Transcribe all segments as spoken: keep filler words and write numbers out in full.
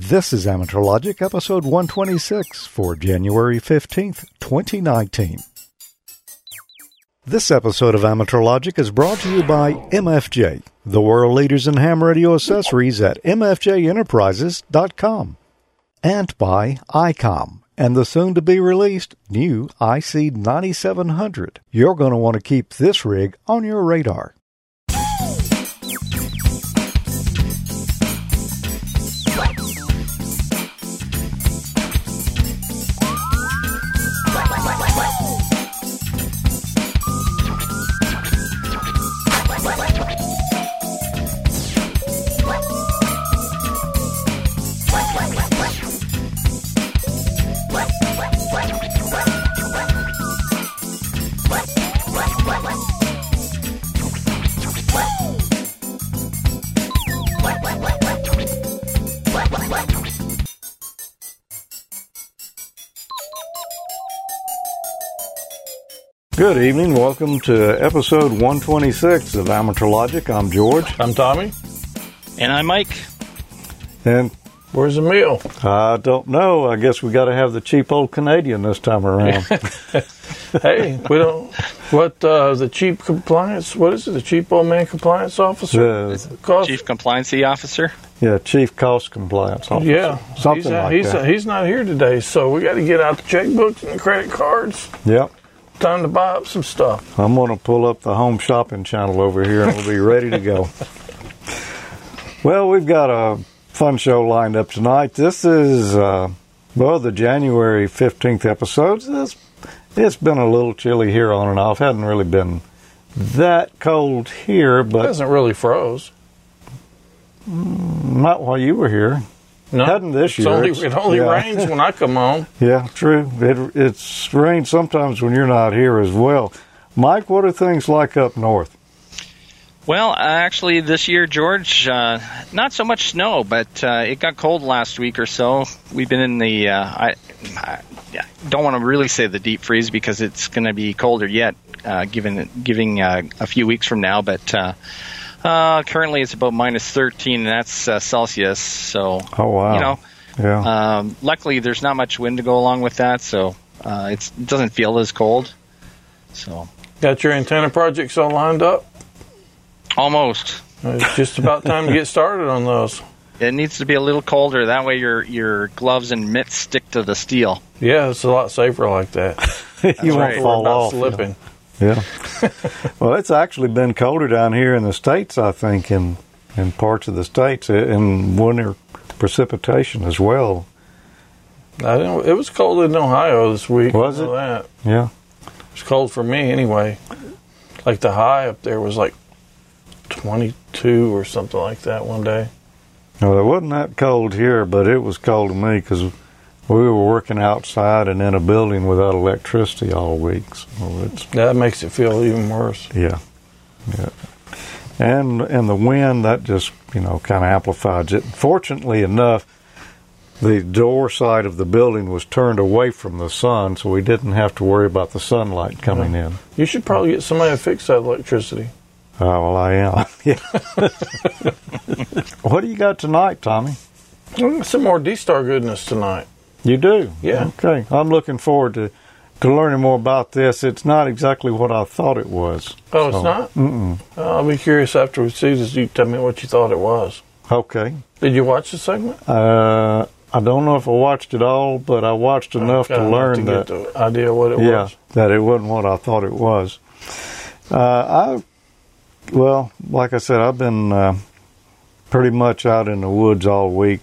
This is Amateur Logic, episode one twenty-six for January fifteenth, twenty nineteen. This episode of Amateur Logic is brought to you by M F J, the world leaders in ham radio accessories at M F J enterprises dot com, and by I COM and the soon-to-be released new I C ninety-seven hundred. You're going to want to keep this rig on your radar. Good evening. Welcome to episode one twenty-six of Amateur Logic. I'm George. I'm Tommy. And I'm Mike. And where's the meal? I don't know. I guess we got to have the cheap old Canadian this time around. Hey, we don't. What uh, the chief compliance? What is it? The cheap old man compliance officer? The chief compliancy officer. Yeah, chief cost compliance officer. Yeah, something he's, uh, like he's, that. Uh, he's not here today, so we got to get out the checkbooks and the credit cards. Yep. Time to buy up some stuff. I'm going to pull up the home shopping channel over here and we'll be ready to go. Well, we've got a fun show lined up tonight. This is, uh, well, the January fifteenth episodes. It's, it's been a little chilly here on and off. Hadn't really been that cold here, but... It hasn't really froze. Not while you were here. No, hadn't this year. Only, it only yeah. rains when I come home. Yeah, true. It it's rained sometimes when you're not here as well. Mike, what are things like up north? Well, actually, this year, George, uh, not so much snow, but uh, it got cold last week or so. We've been in the, uh, I, I don't want to really say the deep freeze because it's going to be colder yet, uh, given giving uh, a few weeks from now, but... Uh, Uh, currently, it's about minus thirteen, and that's uh, Celsius. So, oh, wow. You know, yeah. um, luckily, there's not much wind to go along with that, so uh, it's, it doesn't feel as cold. So, got your antenna projects all lined up? Almost. It's just about time to get started on those. It needs to be a little colder. That way, your your gloves and mitts stick to the steel. Yeah, it's a lot safer like that. You won't fall off. Slipping. You know. Yeah. Well, it's actually been colder down here in the States, I think, in, in parts of the States, in winter precipitation as well. I didn't, it was cold in Ohio this week. Was it? That. Yeah. It was cold for me anyway. Like the high up there was like twenty-two or something like that one day. Well, it wasn't that cold here, but it was cold to me because... We were working outside and in a building without electricity all week. So it's, that makes it feel even worse. Yeah. yeah. And and the wind, that just, you know, kind of amplifies it. Fortunately enough, the door side of the building was turned away from the sun, so we didn't have to worry about the sunlight coming yeah. in. You should probably get somebody to fix that electricity. Oh, uh, well, I am. Yeah. What do you got tonight, Tommy? Some more D-Star goodness tonight. You do? Yeah. Okay. I'm looking forward to, to learning more about this. It's not exactly what I thought it was. Oh, so. It's not? Mm-mm. Uh, I'll be curious after we see this. You tell me what you thought it was. Okay. Did you watch the segment? Uh, I don't know if I watched it all, but I watched enough okay, to learn to that. Get the idea what it yeah, was. Yeah, that it wasn't what I thought it was. Uh, I, well, like I said, I've been uh, pretty much out in the woods all week,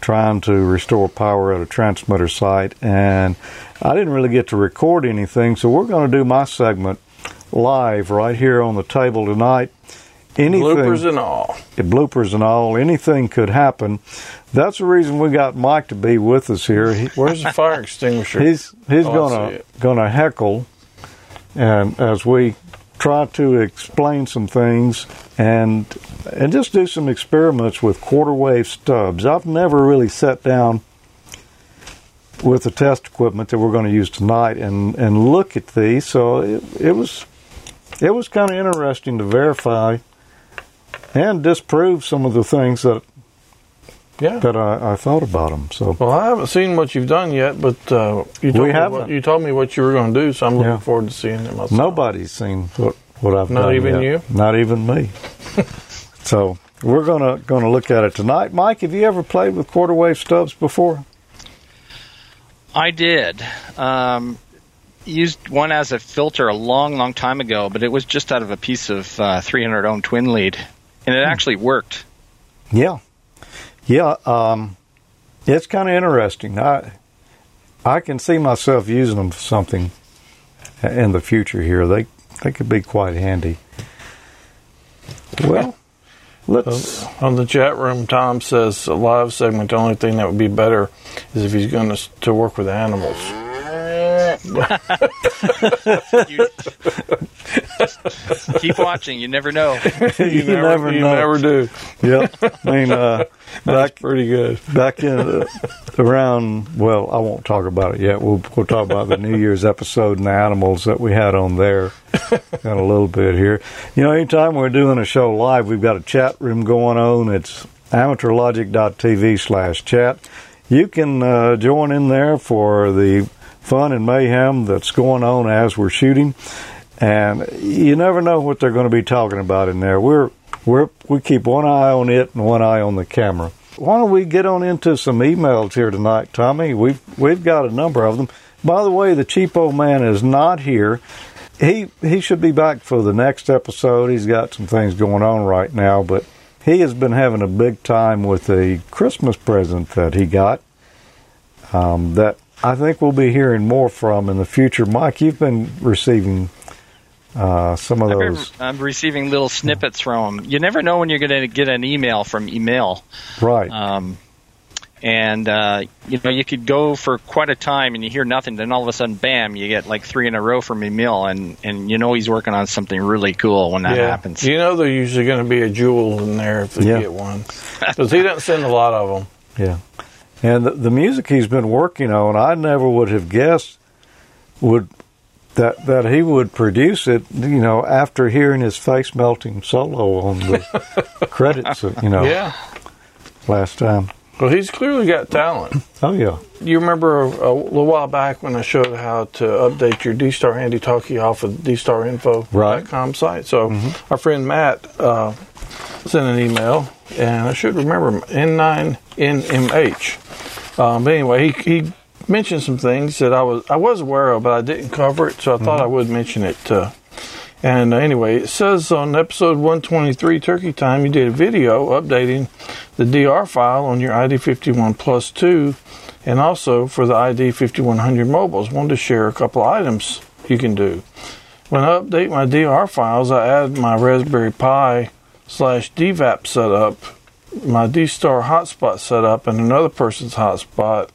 trying to restore power at a transmitter site, and I didn't really get to record anything, so we're going to do my segment live right here on the table tonight. Anything, bloopers and all. Bloopers and all. Anything could happen. That's the reason we got Mike to be with us here. He, Where's the fire extinguisher? He's he's oh, gonna gonna heckle, and as we try to explain some things and and just do some experiments with quarter wave stubs. I've never really sat down with the test equipment that we're going to use tonight and, and look at these. So it, it was it was kind of interesting to verify and disprove some of the things that yeah. that I, I thought about them. So well, I haven't seen what you've done yet, but uh, you told we haven't. What, you told me what you were going to do, so I'm looking yeah. forward to seeing it myself. Nobody's seen what, what I've Not done. Not even yet. You? Not even me. So we're gonna gonna look at it tonight. Mike, have you ever played with quarter wave stubs before? I did. Um, used one as a filter a long, long time ago, but it was just out of a piece of uh, three hundred ohm twin lead, and it actually worked. Yeah, yeah. Um, it's kind of interesting. I I can see myself using them for something in the future here. They they could be quite handy. Well. Let's. On the chat room, Tom says a live segment, the only thing that would be better is if he's going to to work with animals. you, keep watching. You never know. You, you never, never you know. never do. Yep. I mean, uh, that's pretty good. Back in uh, around, well, I won't talk about it yet. We'll, we'll talk about the New Year's episode and the animals that we had on there in a little bit here. You know, anytime we're doing a show live, we've got a chat room going on. It's amateurlogic.tv slash chat. You can uh, join in there for the fun and mayhem that's going on as we're shooting, and you never know what they're going to be talking about in there. We're we're we keep one eye on it and one eye on the camera. Why don't we get on into some emails here tonight, Tommy? We've we've got a number of them. By the way, the cheapo man is not here. He he should be back for the next episode. He's got some things going on right now, but he has been having a big time with the Christmas present that he got. Um, that. I think we'll be hearing more from in the future. Mike, you've been receiving uh, some of those. I'm receiving little snippets from them. You never know when you're going to get an email from email. Right. Um, and, uh, you know, you could go for quite a time and you hear nothing. Then all of a sudden, bam, you get like three in a row from email. And, and you know he's working on something really cool when that yeah. happens. You know they're usually going to be a jewel in there if they yeah. get one. Because he doesn't send a lot of them. Yeah. And the, the music he's been working on, I never would have guessed would that that he would produce it, you know, after hearing his face-melting solo on the credits, you know, yeah. last time. Well, he's clearly got talent. Oh, yeah. You remember a, a little while back when I showed how to update your D-Star handy-talkie off of D Star info dot com right. site. So mm-hmm. our friend Matt uh, sent an email, and I should remember N nine N M H. Um, but anyway, he, he mentioned some things that I was I was aware of, but I didn't cover it, so I mm-hmm. thought I would mention it. Uh, and uh, anyway, it says on episode one twenty-three, Turkey Time, you did a video updating the D R file on your I D fifty-one plus two, and also for the I D fifty-one hundred mobiles. Wanted to share a couple of items you can do. When I update my D R files, I add my Raspberry Pi slash D VAP setup, my D-Star hotspot setup, and another person's hotspot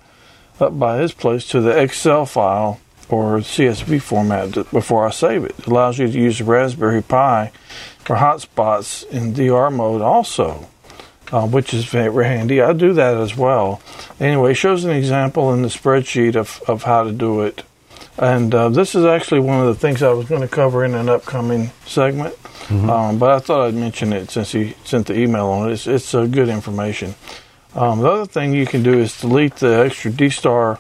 up by his place to the Excel file or C S V format before I save it. It allows you to use Raspberry Pi for hotspots in D R mode also, uh, which is very handy. I do that as well. Anyway, it shows an example in the spreadsheet of, of how to do it. And uh, this is actually one of the things I was going to cover in an upcoming segment, mm-hmm. um, but I thought I'd mention it since he sent the email on it. It's, it's uh, good information. Um, the other thing you can do is delete the extra D-Star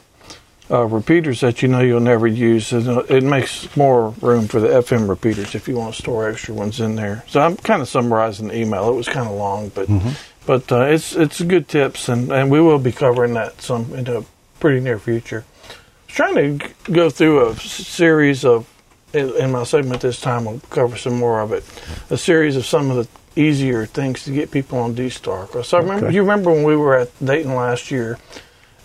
uh, repeaters that you know you'll never use. It makes more room for the F M repeaters if you want to store extra ones in there. So I'm kind of summarizing the email. It was kind of long, but mm-hmm. but uh, it's it's good tips, and, and we will be covering that some in the pretty near future. Trying to go through a series of, in my segment this time, we'll cover some more of it, a series of some of the easier things to get people on D-Star. So I remember, okay. you remember when we were at Dayton last year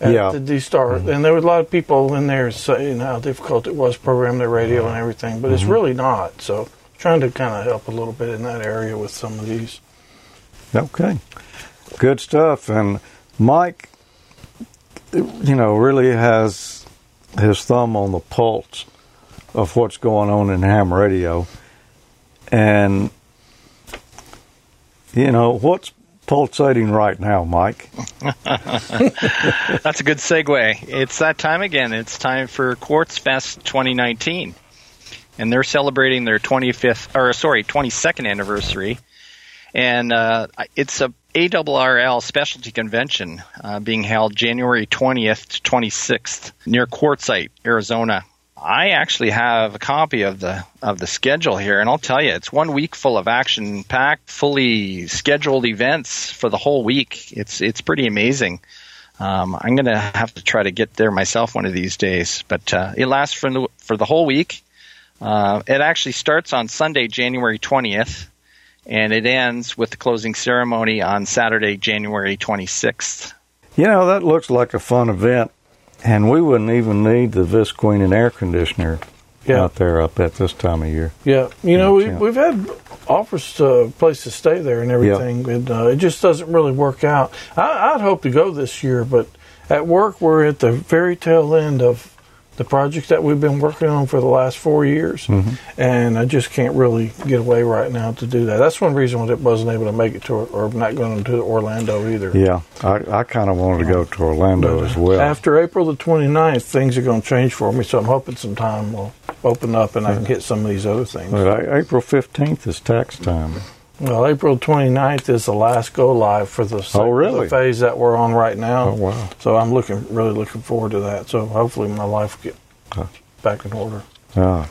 at yeah. the D-Star, mm-hmm. and there were a lot of people in there saying how difficult it was to program their radio and everything, but mm-hmm. it's really not. So trying to kind of help a little bit in that area with some of these. Okay. Good stuff. And Mike, you know, really has his thumb on the pulse of what's going on in ham radio. And, you know, what's pulsating right now, Mike? That's a good segue. It's that time again. It's time for QuartzFest twenty nineteen. And they're celebrating their twenty-fifth, or sorry, twenty-second anniversary. And uh, it's a A R R L Specialty Convention uh, being held January twentieth to twenty-sixth near Quartzsite, Arizona. I actually have a copy of the of the schedule here, and I'll tell you, it's one week full of action-packed, fully scheduled events for the whole week. It's it's pretty amazing. Um, I'm going to have to try to get there myself one of these days, but uh, it lasts for the, for the whole week. Uh, it actually starts on Sunday, January twentieth, and it ends with the closing ceremony on Saturday, January twenty-sixth. You know, that looks like a fun event, and we wouldn't even need the Visqueen and air conditioner yeah. out there up at this time of year. Yeah, you know, we, we've had offers to a place to stay there and everything, yeah. and uh, it just doesn't really work out. I, I'd hope to go this year, but at work we're at the very tail end of the project that we've been working on for the last four years, mm-hmm. and I just can't really get away right now to do that. That's one reason why I wasn't able to make it to, or not going to Orlando either. Yeah, I, I kind of wanted to go to Orlando as well. After April the twenty-ninth, things are going to change for me, so I'm hoping some time will open up and I can hit some of these other things. But April fifteenth is tax time. Well, April twenty-ninth is the last go-live for the, oh, really? the phase that we're on right now. Oh, wow. So I'm looking, really looking forward to that. So hopefully my life will get huh. back in order. Oh,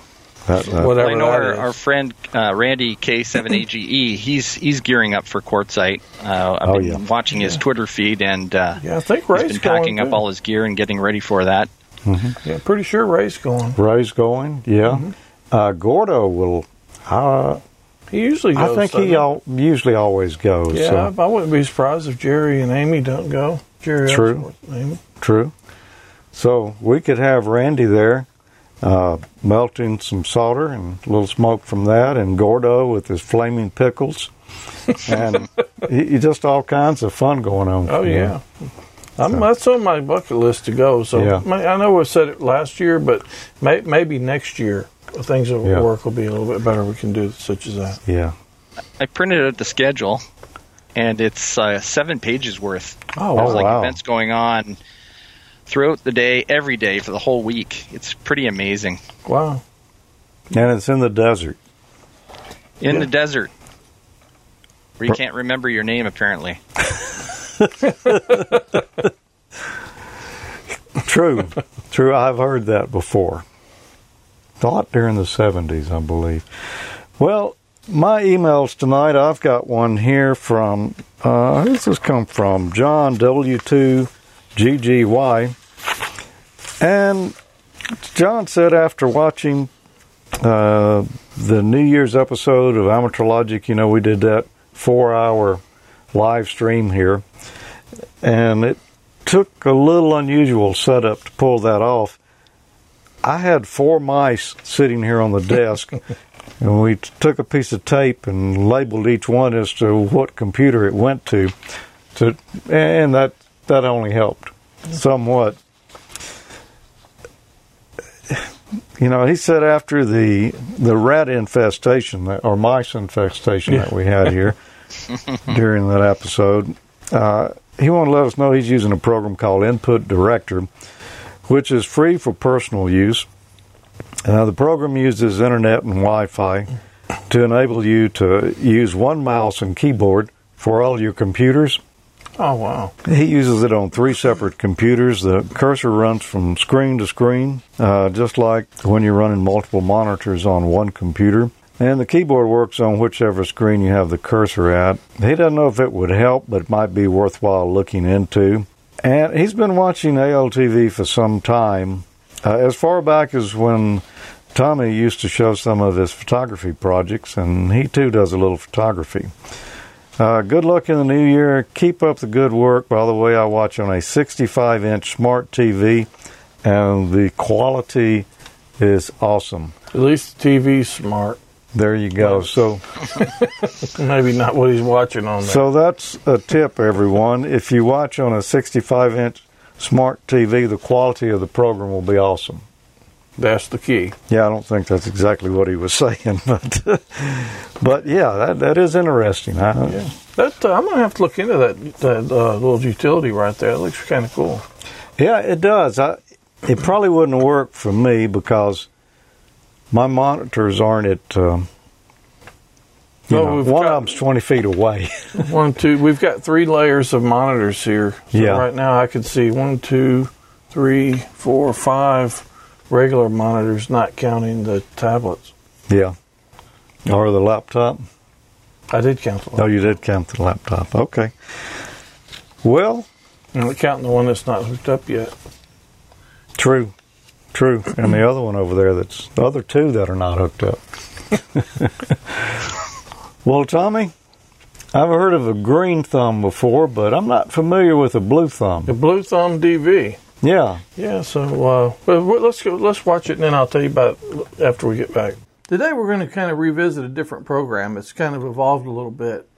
that, that. Whatever I know that our, is. our friend, uh, Randy K seven A G E, he's he's gearing up for Quartzsite. Uh, I've oh, been yeah. watching his yeah. Twitter feed, and uh, yeah, I think Ray's he's been packing going, up all his gear and getting ready for that. Mm-hmm. Yeah, pretty sure Ray's going. Ray's going, yeah. Mm-hmm. Uh, Gordo will... Uh, He usually goes. I think so he al- usually always goes. Yeah, so. I, I wouldn't be surprised if Jerry and Amy don't go. Jerry, true, Amy. True. So we could have Randy there uh, melting some solder and a little smoke from that, and Gordo with his flaming pickles, and he, just all kinds of fun going on. Oh yeah, so. I'm, that's on my bucket list to go. So yeah. my, I know we said it last year, but may, maybe next year. Things that will yeah. work will be a little bit better. We can do such as that. Yeah. I printed out the schedule, and it's uh, seven pages worth. Oh, There's wow. like events going on throughout the day, every day, for the whole week. It's pretty amazing. Wow. And it's in the desert. In yeah. the desert. Where you can't remember your name, apparently. True. True. I've heard that before. Thought during the seventies, I believe. Well, my emails tonight, I've got one here from, uh, who's this come from? John W two G G Y. And John said after watching uh, the New Year's episode of Amateur Logic, you know, we did that four-hour live stream here, and it took a little unusual setup to pull that off. I had four mice sitting here on the desk, and we t- took a piece of tape and labeled each one as to what computer it went to, to and that, that only helped somewhat. You know, he said after the the rat infestation, that, or mice infestation yeah. that we had here during that episode, uh, he wanted to let us know he's using a program called Input Director, which is free for personal use. Uh, the program uses internet and Wi-Fi to enable you to use one mouse and keyboard for all your computers. Oh, wow. He uses it on three separate computers. The cursor runs from screen to screen, uh, just like when you're running multiple monitors on one computer. And the keyboard works on whichever screen you have the cursor at. He doesn't know if it would help, but it might be worthwhile looking into. And he's been watching A L T V for some time, uh, as far back as when Tommy used to show some of his photography projects, and he too does a little photography. Uh, good luck in the new year. Keep up the good work. By the way, I watch on a sixty-five inch smart T V, and the quality is awesome. At least the T V's smart. There you go. So maybe not what he's watching on there. So that's a tip, everyone. If you watch on a sixty-five inch smart T V, the quality of the program will be awesome. That's the key. Yeah, I don't think that's exactly what he was saying, but but yeah, that that is interesting. Huh? Yeah, that uh, I'm gonna have to look into that that uh, little utility right there. It looks kind of cool. Yeah, it does. I, it probably wouldn't work for me because my monitors aren't at uh, No, we've one got, of them's twenty feet away. one, two. We've got three layers of monitors here. So yeah. Right now, I can see one, two, three, four, five regular monitors, not counting the tablets. Yeah. Or the laptop. I did count the laptop. Oh, you did count the laptop. Okay. Well, I'm not counting the one that's not hooked up yet. True. True. And the other one over there, that's the other two that are not hooked up. Well, Tommy, I've heard of a green thumb before, but I'm not familiar with a blue thumb. The blue thumb D V. Yeah. Yeah, so uh, well, let's go, let's watch it, and then I'll tell you about it after we get back. Today we're going to kind of revisit a different program. It's kind of evolved a little bit.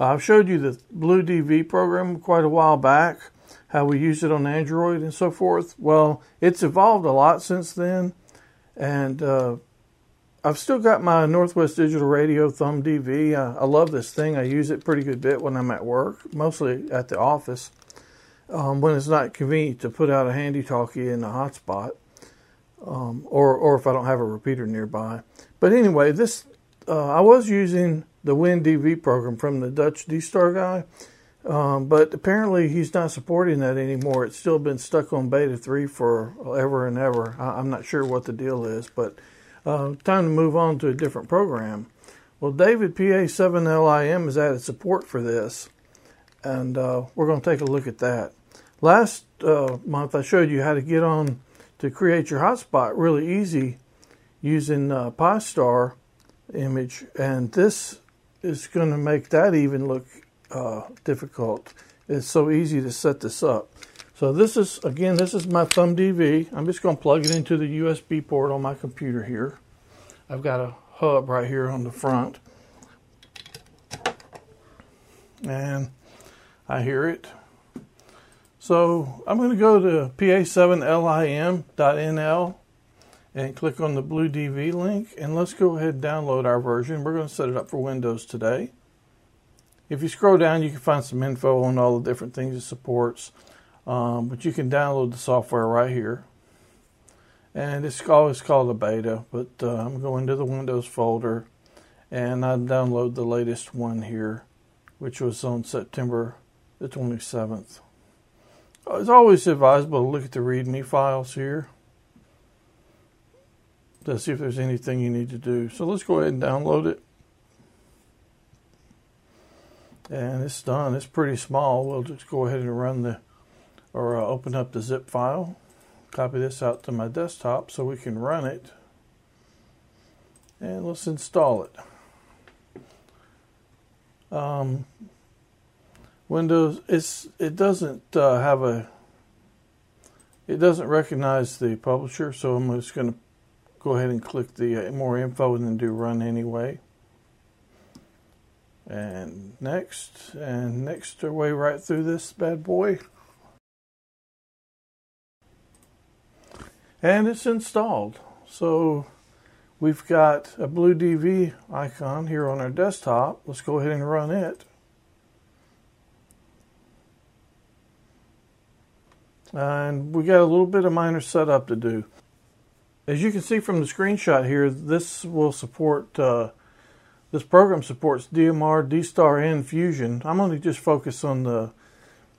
Uh, I've showed you the Blue D V program quite a while back, how we use it on Android and so forth. Well, it's evolved a lot since then, and uh, I've still got my Northwest Digital Radio Thumb D V. I, I love this thing. I use it pretty good bit when I'm at work, mostly at the office, um, when it's not convenient to put out a handy talkie in the hotspot, um, or, or if I don't have a repeater nearby. But anyway, this uh, I was using the WinDV program from the Dutch D-Star guy, um, but apparently he's not supporting that anymore. It's still been stuck on Beta three forever and ever. I, I'm not sure what the deal is, but... Uh, time to move on to a different program. Well, David P A seven L I M has added support for this, and uh, we're going to take a look at that. Last uh, month, I showed you how to get on to create your hotspot really easy using uh, Pi-Star image, and this is going to make that even look uh, difficult. It's so easy to set this up. So this is, again, this is my Thumb D V. I'm just going to plug it into the U S B port on my computer here. I've got a hub right here on the front. And I hear it. So I'm going to go to P A seven L I M dot N L and click on the Blue D V link. And let's go ahead and download our version. We're going to set it up for Windows today. If you scroll down, you can find some info on all the different things it supports. Um, but you can download the software right here, and it's always called a beta, but uh, I'm going to the Windows folder, and I download the latest one here, which was on September the twenty-seventh. It's always advisable to look at the README files here to see if there's anything you need to do. So let's go ahead and download it. And it's done. It's pretty small. We'll just go ahead and run the or uh, open up the zip file, copy this out to my desktop so we can run it, and let's install it. Um, Windows, it's, it doesn't uh, have a, it doesn't recognize the publisher, so I'm just going to go ahead and click the uh, more info and then do run anyway. And next, and next our way right through this bad boy. And it's installed. So we've got a Blue D V icon here on our desktop. Let's go ahead and run it. And we got a little bit of minor setup to do. As you can see from the screenshot here, this will support, uh, this program supports D M R, D-Star, and Fusion. I'm going to just focus on the,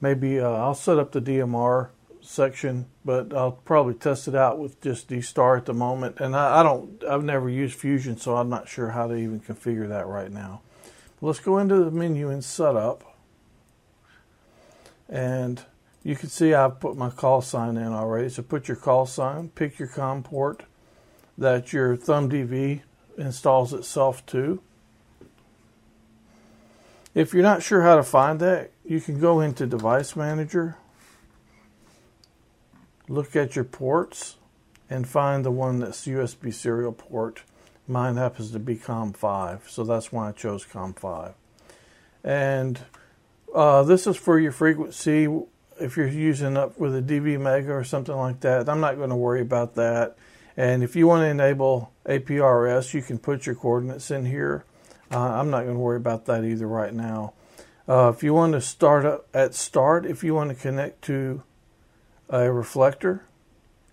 maybe uh, I'll set up the D M R section, but I'll probably test it out with just D-Star at the moment, and I, I don't I've never used Fusion, so I'm not sure how to even configure that right now. But let's go into the menu and setup, and you can see I've put my call sign in already. So put your call sign, pick your COM port that your Thumb D V installs itself to. If you're not sure how to find that, you can go into Device Manager, look at your ports, and find the one that's U S B serial port. Mine happens to be COM five, so that's why I chose COM five. And uh, this is for your frequency. If you're using up with a D V mega or something like that, I'm not going to worry about that. And if you want to enable A P R S, you can put your coordinates in here. Uh, I'm not going to worry about that either right now. Uh, if you want to start up at start, if you want to connect to a reflector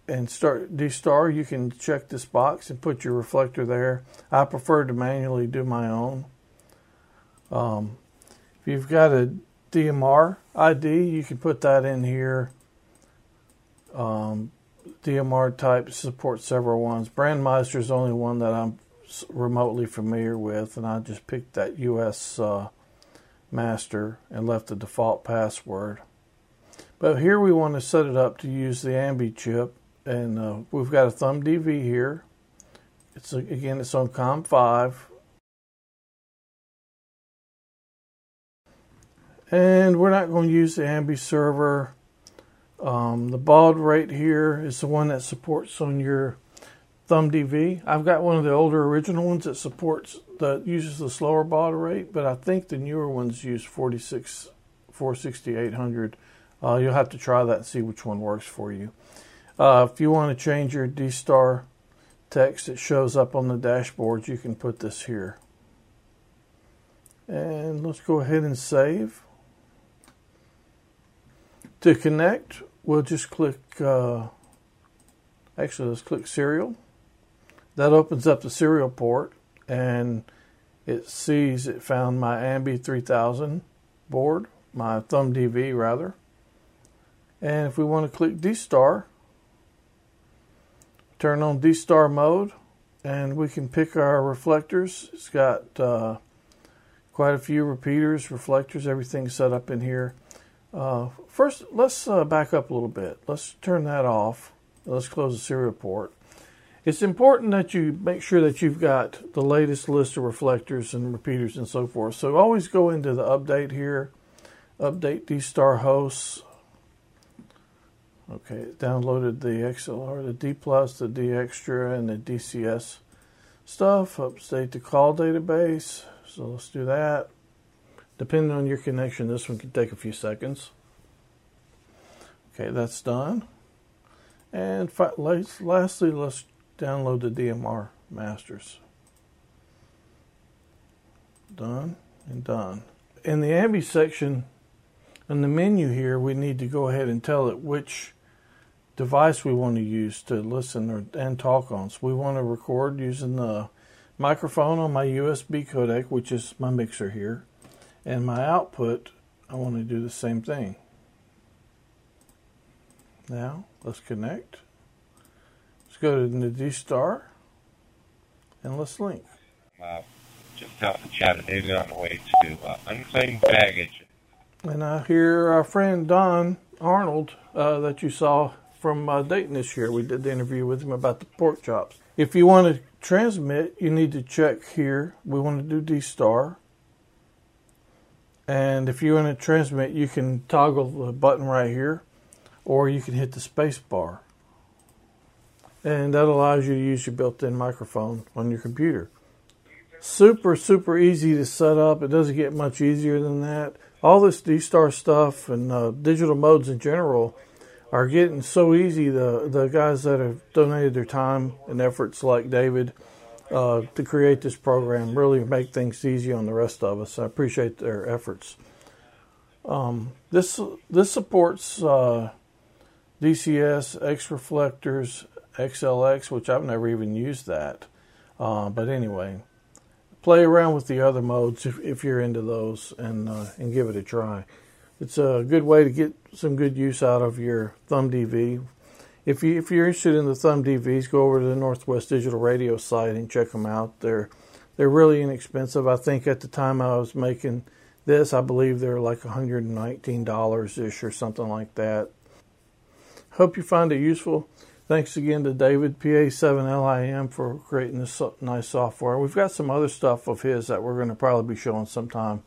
and start D-Star, you can check this box and put your reflector there. I prefer to manually do my own. Um, if you've got a D M R I D, you can put that in here. Um, D M R type supports several ones. Brandmeister is the only one that I'm remotely familiar with, and I just picked that U S uh, master and left the default password. But here we want to set it up to use the Ambi chip, and uh, we've got a Thumb D V here. It's again, it's on COM five. And we're not going to use the Ambi server. Um, the baud rate here is the one that supports on your Thumb D V. I've got one of the older original ones that supports that uses the slower baud rate, but I think the newer ones use forty-six, four sixty, eight hundred. Uh, you'll have to try that and see which one works for you. Uh, if you want to change your D-Star text that shows up on the dashboard, you can put this here. And let's go ahead and save. To connect, we'll just click, uh, actually let's click serial. That opens up the serial port, and it sees it found my Ambi three thousand board, my Thumb D V rather. And if we want to click D-Star, turn on D-Star mode, and we can pick our reflectors. It's got uh, quite a few repeaters, reflectors, everything set up in here. Uh, first, let's uh, back up a little bit. Let's turn that off. Let's close the serial port. It's important that you make sure that you've got the latest list of reflectors and repeaters and so forth. So always go into the update here, update D-Star hosts. Okay, it downloaded the X L R, the D+, the D Extra, and the D C S stuff. Update the call database. So let's do that. Depending on your connection, this one can take a few seconds. Okay, that's done. And lastly, let's download the D M R masters. Done and done. In the Ambi section, in the menu here, we need to go ahead and tell it which device we want to use to listen or, and talk on. So we want to record using the microphone on my U S B codec, which is my mixer here. And my output, I want to do the same thing. Now, let's connect. Let's go to the D-Star, and let's link. Uh, just out of Chattanooga on the way to uh, Unclaimed Baggage. And I hear our friend Don Arnold uh, that you saw from uh, Dayton this year. We did the interview with him about the pork chops. If you want to transmit, you need to check here. We want to do D-Star. And if you want to transmit, you can toggle the button right here, or you can hit the space bar. And that allows you to use your built-in microphone on your computer. Super, super easy to set up. It doesn't get much easier than that. All this D-Star stuff and uh, digital modes in general are getting so easy. The, the guys that have donated their time and efforts, like David, uh, to create this program, really make things easy on the rest of us. I appreciate their efforts. Um, this, this supports uh, D C S, X reflectors, X L X, which I've never even used that. Uh, but anyway, play around with the other modes if, if you're into those, and uh, and give it a try. It's a good way to get some good use out of your Thumb D V. If you if you're interested in the Thumb D Vs, go over to the Northwest Digital Radio site and check them out. They're they're really inexpensive. I think at the time I was making this, I believe they're like one hundred nineteen dollars ish or something like that. Hope you find it useful. Thanks again to David, P A seven L I M, for creating this nice software. We've got some other stuff of his that we're going to probably be showing sometime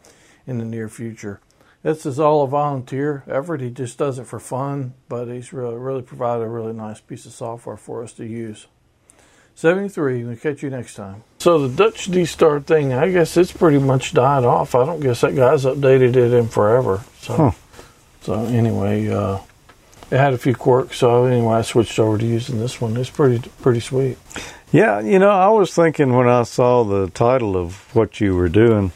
in the near future. This is all a volunteer effort. He just does it for fun, but he's really, really provided a really nice piece of software for us to use. seventy-three, we'll catch you next time. So the Dutch D-Star thing, I guess it's pretty much died off. I don't guess that guy's updated it in forever. So, huh. so anyway... Uh, It had a few quirks, so anyway, I switched over to using this one. It's pretty pretty sweet. Yeah, you know, I was thinking when I saw the title of what you were doing,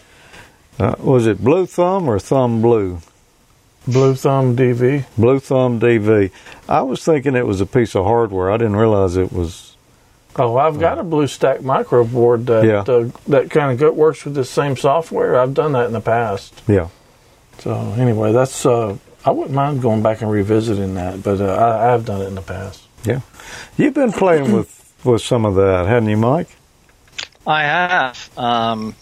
uh, was it Blue Thumb or Thumb Blue? Blue Thumb D V. Blue Thumb D V. I was thinking it was a piece of hardware. I didn't realize it was Oh, I've got a BlueStack micro board that yeah. uh, that kind of works with the same software. I've done that in the past. Yeah. So anyway, that's uh, I wouldn't mind going back and revisiting that, but uh, I, I've done it in the past. Yeah. You've been playing with, with some of that, haven't you, Mike? I have. Um,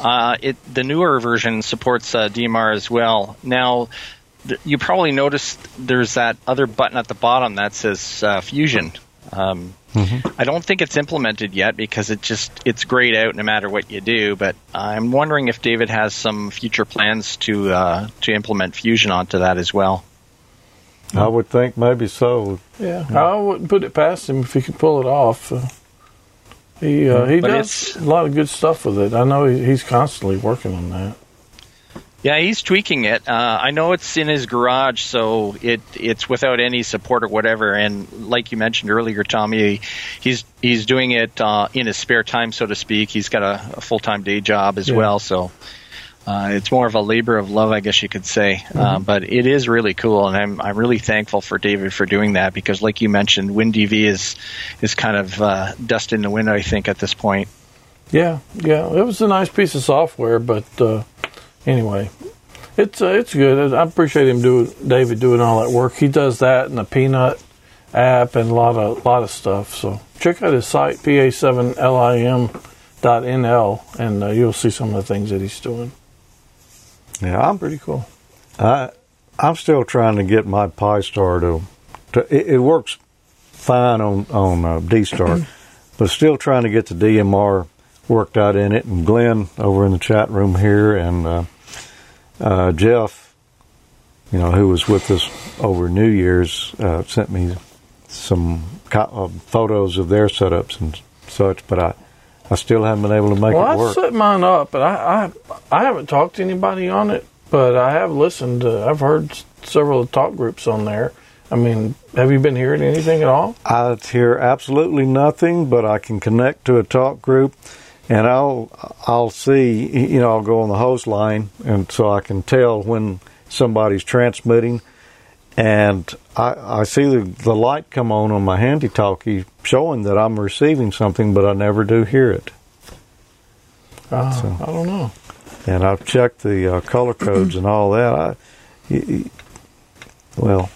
uh, it the newer version supports uh, D M R as well now. Th- you probably noticed there's that other button at the bottom that says uh, Fusion. Um, mm-hmm. I don't think it's implemented yet because it just it's grayed out no matter what you do. But I'm wondering if David has some future plans to uh, to implement Fusion onto that as well. I would think maybe so. Yeah, yeah. I wouldn't put it past him if he could pull it off. Uh, he uh, he but does a lot of good stuff with it. I know he's constantly working on that. Yeah, he's tweaking it. Uh, I know it's in his garage, so it it's without any support or whatever. And like you mentioned earlier, Tommy, he's he's doing it uh, in his spare time, so to speak. He's got a, a full-time day job as yeah. well, so uh, it's more of a labor of love, I guess you could say. Mm-hmm. Uh, but it is really cool, and I'm I'm really thankful for David for doing that because, like you mentioned, WinDV is is kind of uh, dust in the wind, I think, at this point. Yeah, yeah, it was a nice piece of software, but. Uh Anyway, it's uh, it's good. I appreciate him doing David doing all that work. He does that and the Peanut app and a lot of lot of stuff. So check out his site P A seven L I M dot N L and uh, you'll see some of the things that he's doing. Yeah, I'm pretty cool. I I'm still trying to get my Pi-Star to, to it, it works fine on on uh, D-Star, but still trying to get the D M R worked out in it, and Glenn over in the chat room here, and uh, uh, Jeff, you know, who was with us over New Year's, uh, sent me some co- uh, photos of their setups and such, but I, I still haven't been able to make well, it work. Well, I set mine up, but I, I I haven't talked to anybody on it, but I have listened to, I've heard several talk groups on there. I mean, have you been hearing anything at all? I hear absolutely nothing, but I can connect to a talk group. And I'll I'll see, you know, I'll go on the host line, and so I can tell when somebody's transmitting. And I, I see the, the light come on on my handy-talkie showing that I'm receiving something, but I never do hear it. Uh, so, I don't know. And I've checked the uh, color codes and all that. I, y- y- well,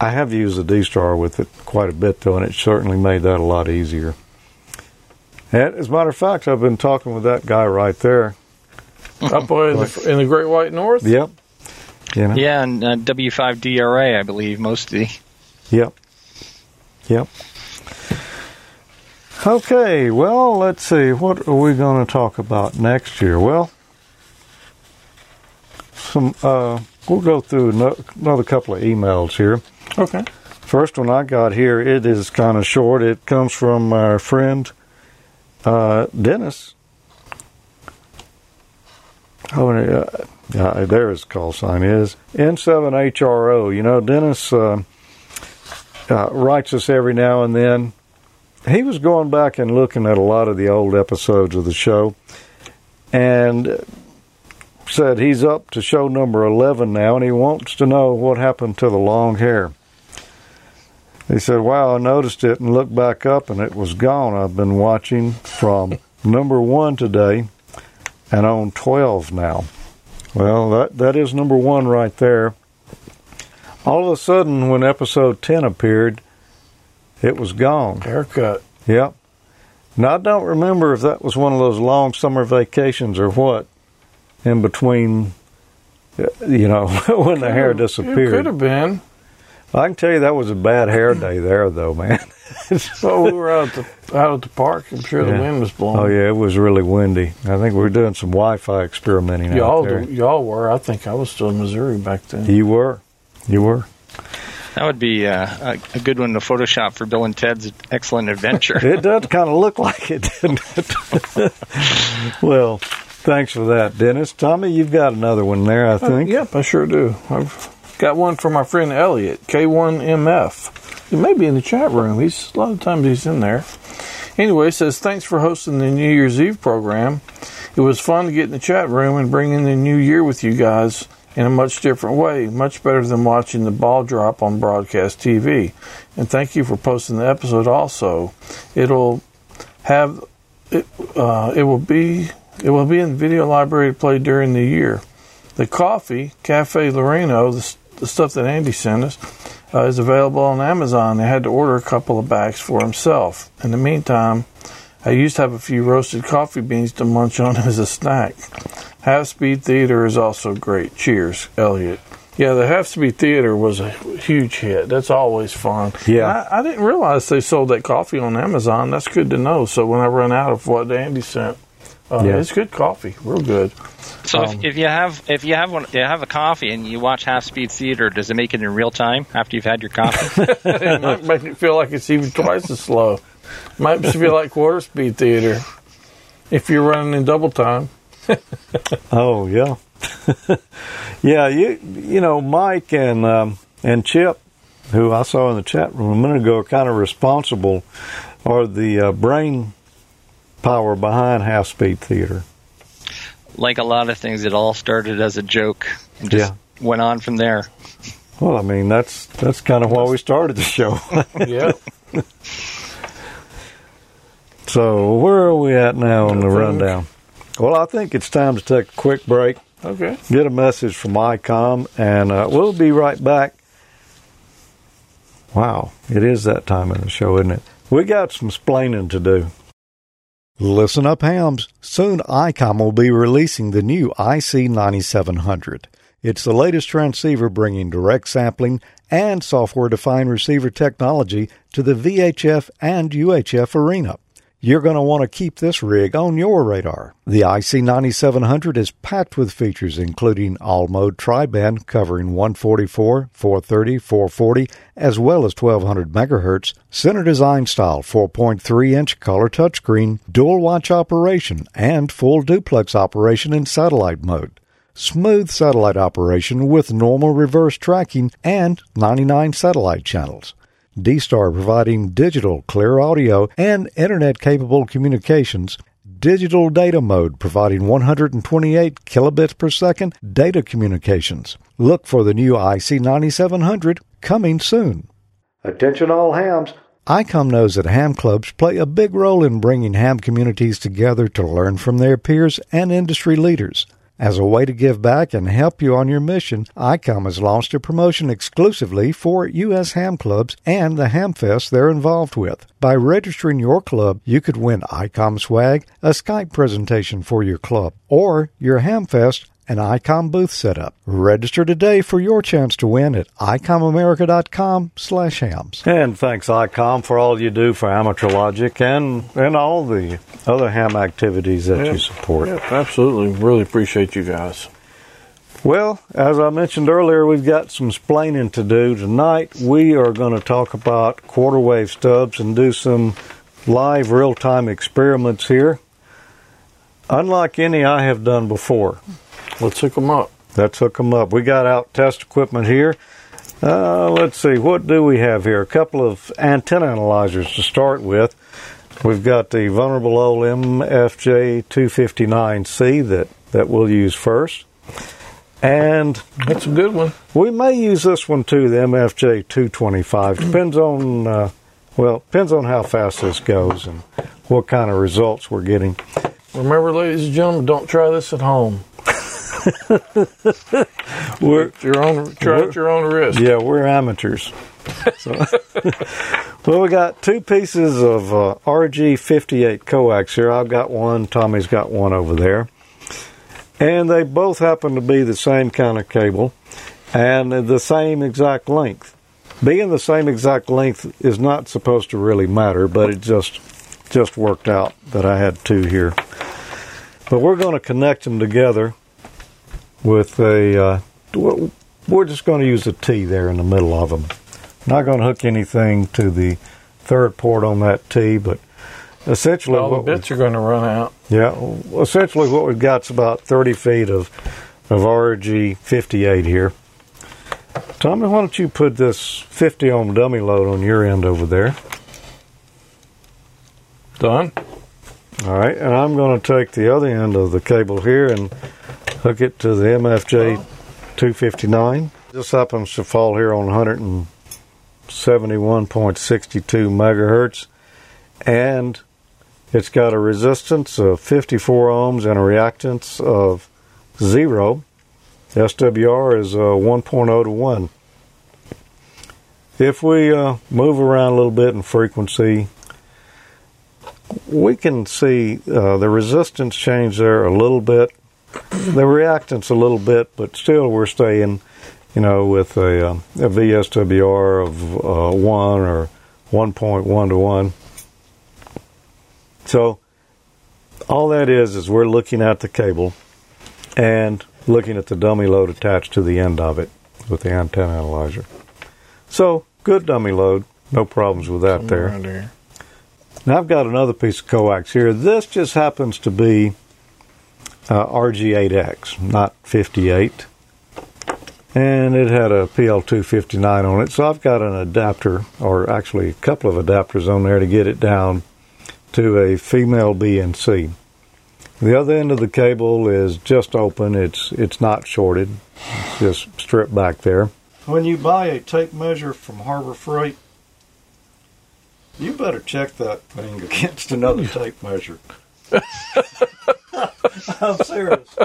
I have used the D-Star with it quite a bit, though, and it certainly made that a lot easier. And as a matter of fact, I've been talking with that guy right there. Up in the, in the Great White North? Yep. You know? Yeah, and uh, W five D R A, I believe, mostly. Yep. Yep. Okay, well, let's see. What are we going to talk about next year? Well, some uh, we'll go through no, another couple of emails here. Okay. First one I got here, it is kind of short. It comes from our friend... Uh, Dennis. Oh, uh, uh, there his call sign is N seven H R O. You know, Dennis uh, uh, writes us every now and then. He was going back and looking at a lot of the old episodes of the show and said he's up to show number eleven now, and he wants to know what happened to the long hair. He said, wow, I noticed it and looked back up, and it was gone. I've been watching from number one today and on twelve now. Well, that, that is number one right there. All of a sudden, when episode ten appeared, it was gone. Haircut. Yep. Now, I don't remember if that was one of those long summer vacations or what in between, you know, when the hair disappeared. It could have been. I can tell you that was a bad hair day there, though, man. Well, we were out at the, out at the park. I'm sure yeah. the wind was blowing. Oh, yeah, it was really windy. I think we were doing some Wi-Fi experimenting y'all out there. Do, y'all were. I think I was still in Missouri back then. You were. You were. That would be uh, a good one to Photoshop for Bill and Ted's Excellent Adventure. It does kind of look like it, doesn't it? Well, thanks for that, Dennis. Tommy, you've got another one there, I think. Uh, yep, I sure do. I've... Got one from our friend Elliot, K one M F. He may be in the chat room. He's a lot of times he's in there. Anyway, he says, thanks for hosting the New Year's Eve program. It was fun to get in the chat room and bring in the new year with you guys. in a much different way, much better than watching the ball drop on broadcast T V. And thank you for posting the episode also. It'll have it, uh, it will be it will be in the video library to play during the year. The coffee, Cafe Loreno, the, the stuff that Andy sent us, uh, is available on Amazon. I had to order a couple of bags for himself. In the meantime, I used to have a few roasted coffee beans to munch on as a snack. Half-Speed Theater is also great. Cheers, Elliot. Yeah, the Half-Speed Theater was a huge hit. That's always fun. Yeah. I, I didn't realize they sold that coffee on Amazon. That's good to know. So when I run out of what Andy sent, uh, yeah. it's good coffee, real good. So um, if, if you have if you have one, you have a coffee and you watch Half-Speed Theater, does it make it in real time after you've had your coffee? It might make it feel like it's even twice as slow. Might feel like quarter speed theater if you're running in double time. Oh yeah, yeah. You you know Mike and um, and Chip, who I saw in the chat room a minute ago, are kind of responsible or the uh, brain power behind Half Speed Theater. Like a lot of things, it all started as a joke and just yeah. went on from there. Well, I mean that's that's kind of why we started the show. Yeah. So, where are we at now on the rundown? Well, I think it's time to take a quick break. Okay. Get a message from I COM, and uh, we'll be right back. Wow, it is that time of the show, isn't it? We got some splaining to do. Listen up, hams. Soon, I COM will be releasing the new I C ninety-seven hundred. It's the latest transceiver bringing direct sampling and software-defined receiver technology to the V H F and U H F arena. You're going to want to keep this rig on your radar. The I C ninety-seven hundred is packed with features including all-mode tri-band covering one forty-four, four thirty, four forty, as well as twelve hundred megahertz, center design style four point three inch color touchscreen, dual-watch operation, and full duplex operation in satellite mode. Smooth satellite operation with normal reverse tracking and ninety-nine satellite channels. D-Star providing digital, clear audio, and internet-capable communications. Digital data mode providing one twenty-eight kilobits per second data communications. Look for the new I C ninety-seven hundred coming soon. Attention all hams. I COM knows that ham clubs play a big role in bringing ham communities together to learn from their peers and industry leaders. As a way to give back and help you on your mission, I COM has launched a promotion exclusively for U S ham clubs and the ham fests they're involved with. By registering your club, you could win I COM swag, a Skype presentation for your club, or your ham fest, an I COM booth setup. Register today for your chance to win at I COM America dot com slash hams. And thanks, I COM, for all you do for Amateur Logic and, and all the other ham activities that yeah. you support. Yeah, absolutely. Really appreciate you guys. Well, as I mentioned earlier, we've got some splaining to do. Tonight, we are going to talk about quarter wave stubs and do some live real-time experiments here. Unlike any I have done before. Let's hook them up. Let's hook them up. We got out test equipment here. Uh, let's see, what do we have here? A couple of antenna analyzers to start with. We've got the vulnerable old M F J two fifty-nine C that, that we'll use first. And that's a good one. We may use this one too, the M F J two twenty-five. Depends on, uh, well, depends on how fast this goes and what kind of results we're getting. Remember, ladies and gentlemen, don't try this at home. we're your own try at your own risk. Yeah, we're amateurs. So, well, we got two pieces of uh, R G fifty-eight coax here. I've got one. Tommy's got one over there, and they both happen to be the same kind of cable and the same exact length. Being the same exact length is not supposed to really matter, but it just just worked out that I had two here. But we're going to connect them together. With a, uh, we're just going to use a T there in the middle of them. Not going to hook anything to the third port on that T, but essentially all what the bits are going to run out. Yeah, essentially what we've got is about thirty feet of of R G fifty-eight here. Tommy, why don't you put this fifty ohm dummy load on your end over there? Done. All right, and I'm going to take the other end of the cable here and hook it to the M F J two fifty-nine. This happens to fall here on one seventy-one point six two megahertz, and it's got a resistance of fifty-four ohms and a reactance of zero. S W R is uh, one point oh to one. If we uh, move around a little bit in frequency, we can see uh, the resistance change there a little bit, the reactance a little bit, but still we're staying, you know, with a, a V S W R of uh, one or one point one to one. So all that is is we're looking at the cable and looking at the dummy load attached to the end of it with the antenna analyzer. So good dummy load, no problems with that there. there. Now I've got another piece of coax here. This just happens to be uh, R G eight X, not fifty-eight. And it had a P L two fifty-nine on it, so I've got an adapter, or actually a couple of adapters on there to get it down to a female B N C. The other end of the cable is just open. It's it's not shorted. It's just stripped back there. When you buy a tape measure from Harbor Freight, you better check that thing against another tape measure. I'm serious.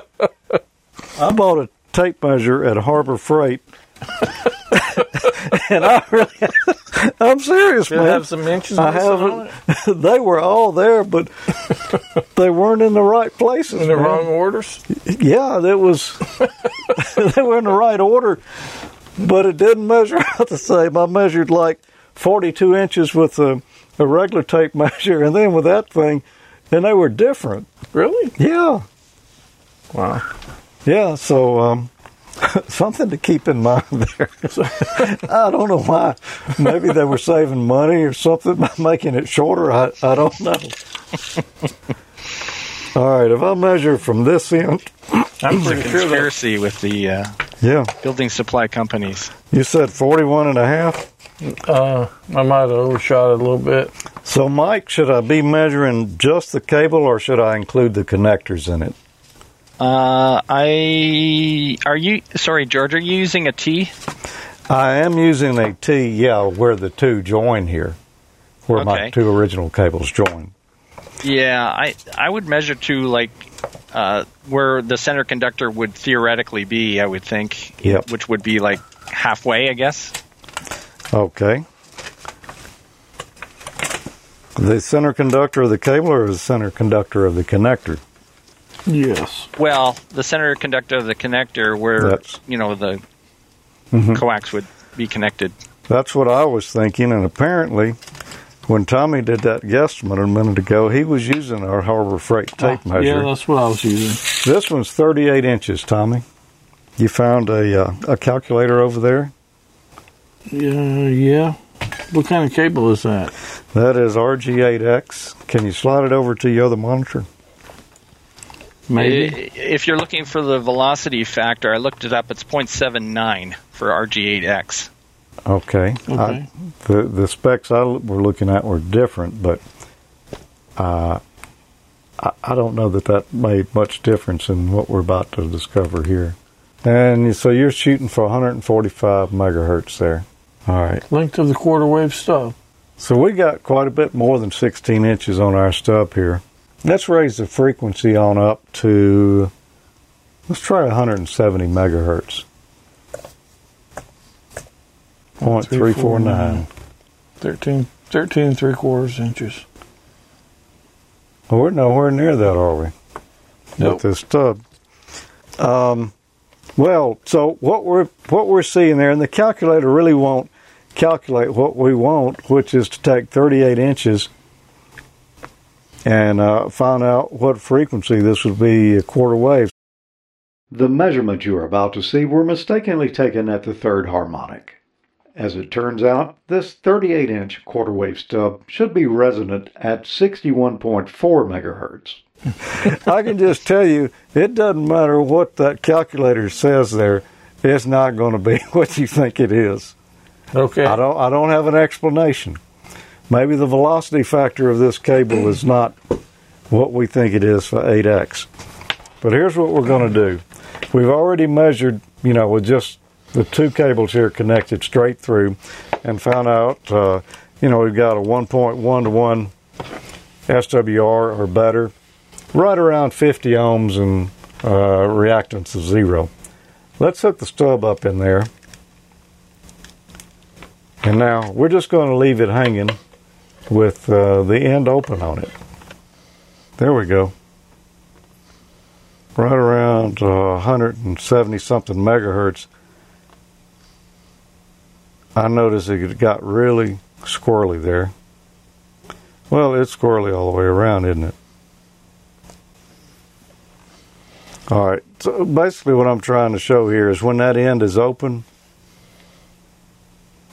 I bought a tape measure at Harbor Freight. And I really, I'm serious, Should man. Have some inches I haven't. On it? They were all there, but they weren't in the right places. In the man. wrong orders? Yeah, that was. They were in the right order, but it didn't measure out the same. I measured like forty-two inches with a, a regular tape measure, and then with that thing, and they were different. Really? Yeah. Wow. Yeah. So. Um, Something to keep in mind there. I don't know why. Maybe they were saving money or something by making it shorter. I, I don't know. All right, if I measure from this end. I'm pretty sure conspiracy with the uh, yeah. building supply companies. You said forty-one and a half? Uh, I might have overshot it a little bit. So, Mike, should I be measuring just the cable or should I include the connectors in it? Uh, I, are you, sorry, George, are you using a T? I am using a T, yeah, where the two join here, where okay. my two original cables join. Yeah, I, I would measure to, like, uh, where the center conductor would theoretically be, I would think, yep. which would be, like, halfway, I guess. Okay. The center conductor of the cable or the center conductor of the connector? Yes. Well, the center conductor of the connector where, that's, you know, the mm-hmm. coax would be connected. That's what I was thinking, and apparently when Tommy did that guesstimate a minute ago, he was using our Harbor Freight tape oh, measure. Yeah, that's what I was using. This one's thirty-eight inches, Tommy. You found a uh, a calculator over there? Yeah, yeah. What kind of cable is that? That is R G eight X. Can you slide it over to your other monitor? Maybe. If you're looking for the velocity factor, I looked it up. It's zero point seven nine for R G eight X. Okay. okay. I, the, the specs I were looking at were different, but uh, I, I don't know that that made much difference in what we're about to discover here. And so you're shooting for one forty-five megahertz there. All right. Length of the quarter wave stub. So we got quite a bit more than sixteen inches on our stub here. Let's raise the frequency on up to, let's try one seventy megahertz. zero point three four nine. thirteen, thirteen and three quarters inches. Well, we're nowhere near that, are we? Nope. With this stub. Um, well, so what we're, what we're seeing there, and the calculator really won't calculate what we want, which is to take thirty-eight inches and uh, find out what frequency this would be a quarter wave. The measurements you are about to see were mistakenly taken at the third harmonic. As it turns out, this thirty-eight inch quarter wave stub should be resonant at sixty-one point four megahertz. I can just tell you, it doesn't matter what that calculator says there, it's not going to be what you think it is. Okay. I don't, I don't have an explanation. Maybe the velocity factor of this cable is not what we think it is for eight X. But here's what we're going to do. We've already measured, you know, with just the two cables here connected straight through, and found out, uh, you know, we've got a one point one to one S W R or better, right around fifty ohms, and uh, reactance is zero. Let's hook the stub up in there. And now we're just going to leave it hanging with uh, the end open on it. There we go. Right around uh, one seventy something megahertz. I noticed it got really squirrely there. Well, it's squirrely all the way around, isn't it? All right, so basically what I'm trying to show here is when that end is open,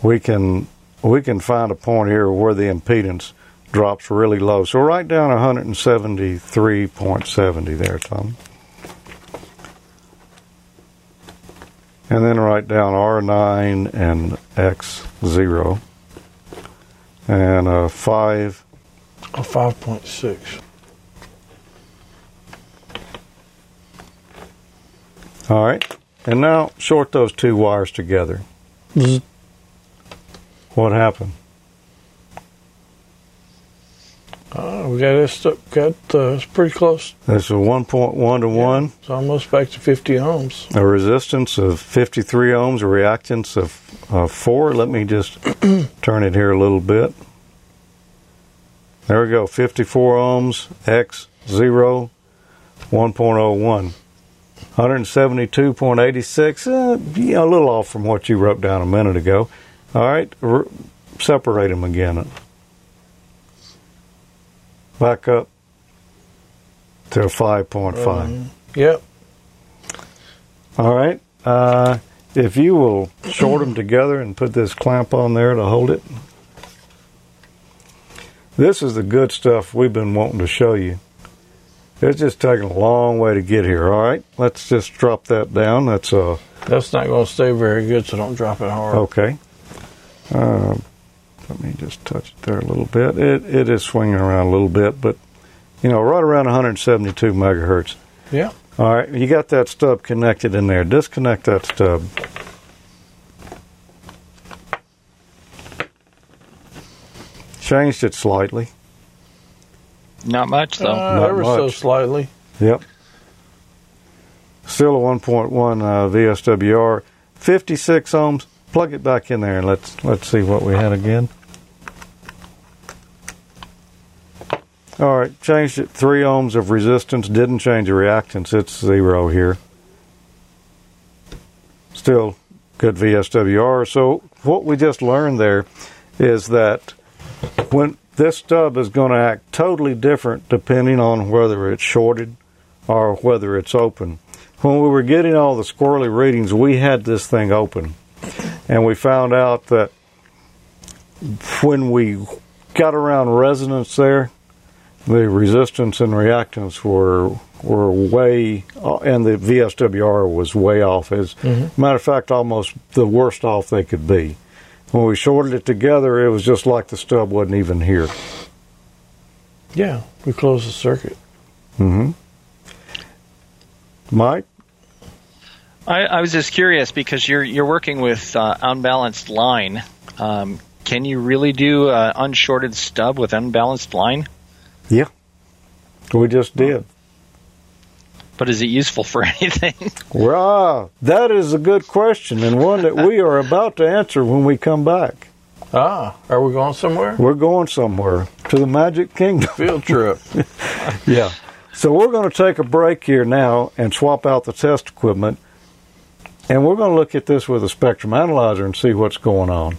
we can we can find a point here where the impedance drops really low. So right down one seventy-three point seventy there, Tom. And then write down R nine and X zero. And a five. A five point six. All right. And now short those two wires together. Mm-hmm. What happened? Uh, we got this up, got, uh, it's pretty close. That's a one point one to one. Yeah, it's almost back to fifty ohms. A resistance of fifty-three ohms, a reactance of uh, four. Let me just turn it here a little bit. There we go, fifty-four ohms, X zero, one point oh one. one seventy-two point eight six, uh, yeah, a little off from what you wrote down a minute ago. All right, re- separate them again. Back up to five point five. Um, yep. All right. Uh, if you will short them together and put this clamp on there to hold it. This is the good stuff we've been wanting to show you. It's just taking a long way to get here. All right. Let's just drop that down. That's uh. That's not going to stay very good, so don't drop it hard. Okay. Uh, Let me just touch it there a little bit. It it is swinging around a little bit, but you know, right around one seventy-two megahertz. Yeah. All right, you got that stub connected in there. Disconnect that stub. Changed it slightly. Not much though. Uh, Not ever much. So slightly. Yep. Still a one point one uh, V S W R, fifty-six ohms. Plug it back in there and let's let's see what we had again. All right, changed it. Three ohms of resistance. Didn't change the reactance. It's zero here. Still good V S W R. So what we just learned there is that when this stub is going to act totally different depending on whether it's shorted or whether it's open. When we were getting all the squirrely readings, we had this thing open. And we found out that when we got around resonance there, the resistance and reactance were were way, and the V S W R was way off. As mm-hmm. matter of fact, almost the worst off they could be. When we shorted it together, it was just like the stub wasn't even here. Yeah, we closed the circuit. Mm-hmm. Mike? I, I was just curious because you're you're working with uh, unbalanced line. Um, can you really do uh, unshorted stub with unbalanced line? Yeah, we just did. But is it useful for anything? Well, that is a good question and one that we are about to answer when we come back. Ah, are we going somewhere? We're going somewhere to the Magic Kingdom field trip. Yeah. So we're going to take a break here now and swap out the test equipment. And we're going to look at this with a spectrum analyzer and see what's going on.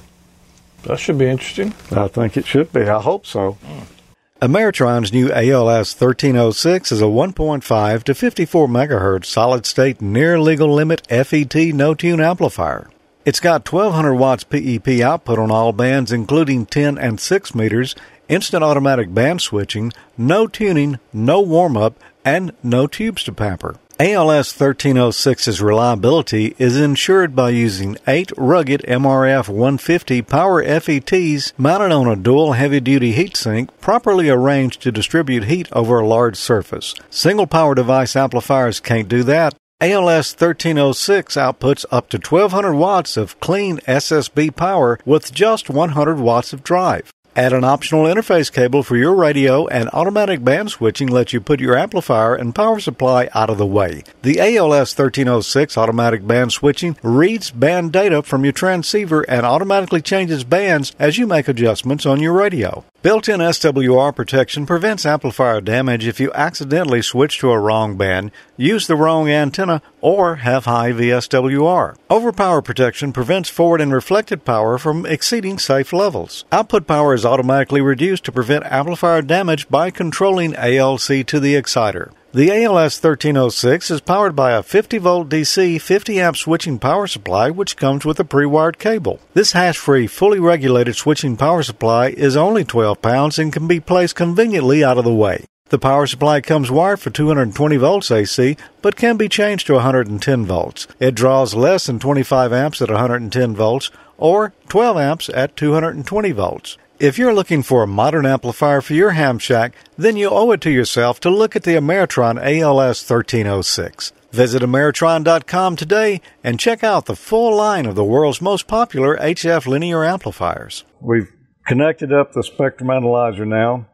That should be interesting. I think it should be. I hope so. Mm. Ameritron's new A L S thirteen oh six is a one point five to fifty-four megahertz solid-state near-legal limit F E T no-tune amplifier. It's got twelve hundred watts P E P output on all bands, including ten and six meters, instant automatic band switching, no tuning, no warm-up, and no tubes to pamper. A L S thirteen oh six's reliability is ensured by using eight rugged M R F one fifty power F E Ts mounted on a dual heavy-duty heatsink properly arranged to distribute heat over a large surface. Single power device amplifiers can't do that. A L S thirteen oh six outputs up to twelve hundred watts of clean S S B power with just one hundred watts of drive. Add an optional interface cable for your radio, and automatic band switching lets you put your amplifier and power supply out of the way. The A L S thirteen oh six automatic band switching reads band data from your transceiver and automatically changes bands as you make adjustments on your radio. Built-in S W R protection prevents amplifier damage if you accidentally switch to a wrong band, use the wrong antenna, or have high V S W R. Overpower protection prevents forward and reflected power from exceeding safe levels. Output power is automatically reduced to prevent amplifier damage by controlling A L C to the exciter. The A L S thirteen oh six is powered by a fifty volt D C fifty amp switching power supply, which comes with a pre-wired cable. This hash-free, fully regulated switching power supply is only twelve pounds and can be placed conveniently out of the way. The power supply comes wired for two hundred twenty volts A C, but can be changed to one hundred ten volts. It draws less than twenty-five amps at one hundred ten volts or twelve amps at two hundred twenty volts. If you're looking for a modern amplifier for your ham shack, then you owe it to yourself to look at the Ameritron A L S thirteen oh six. Visit Ameritron dot com today and check out the full line of the world's most popular H F linear amplifiers. We've connected up the spectrum analyzer now,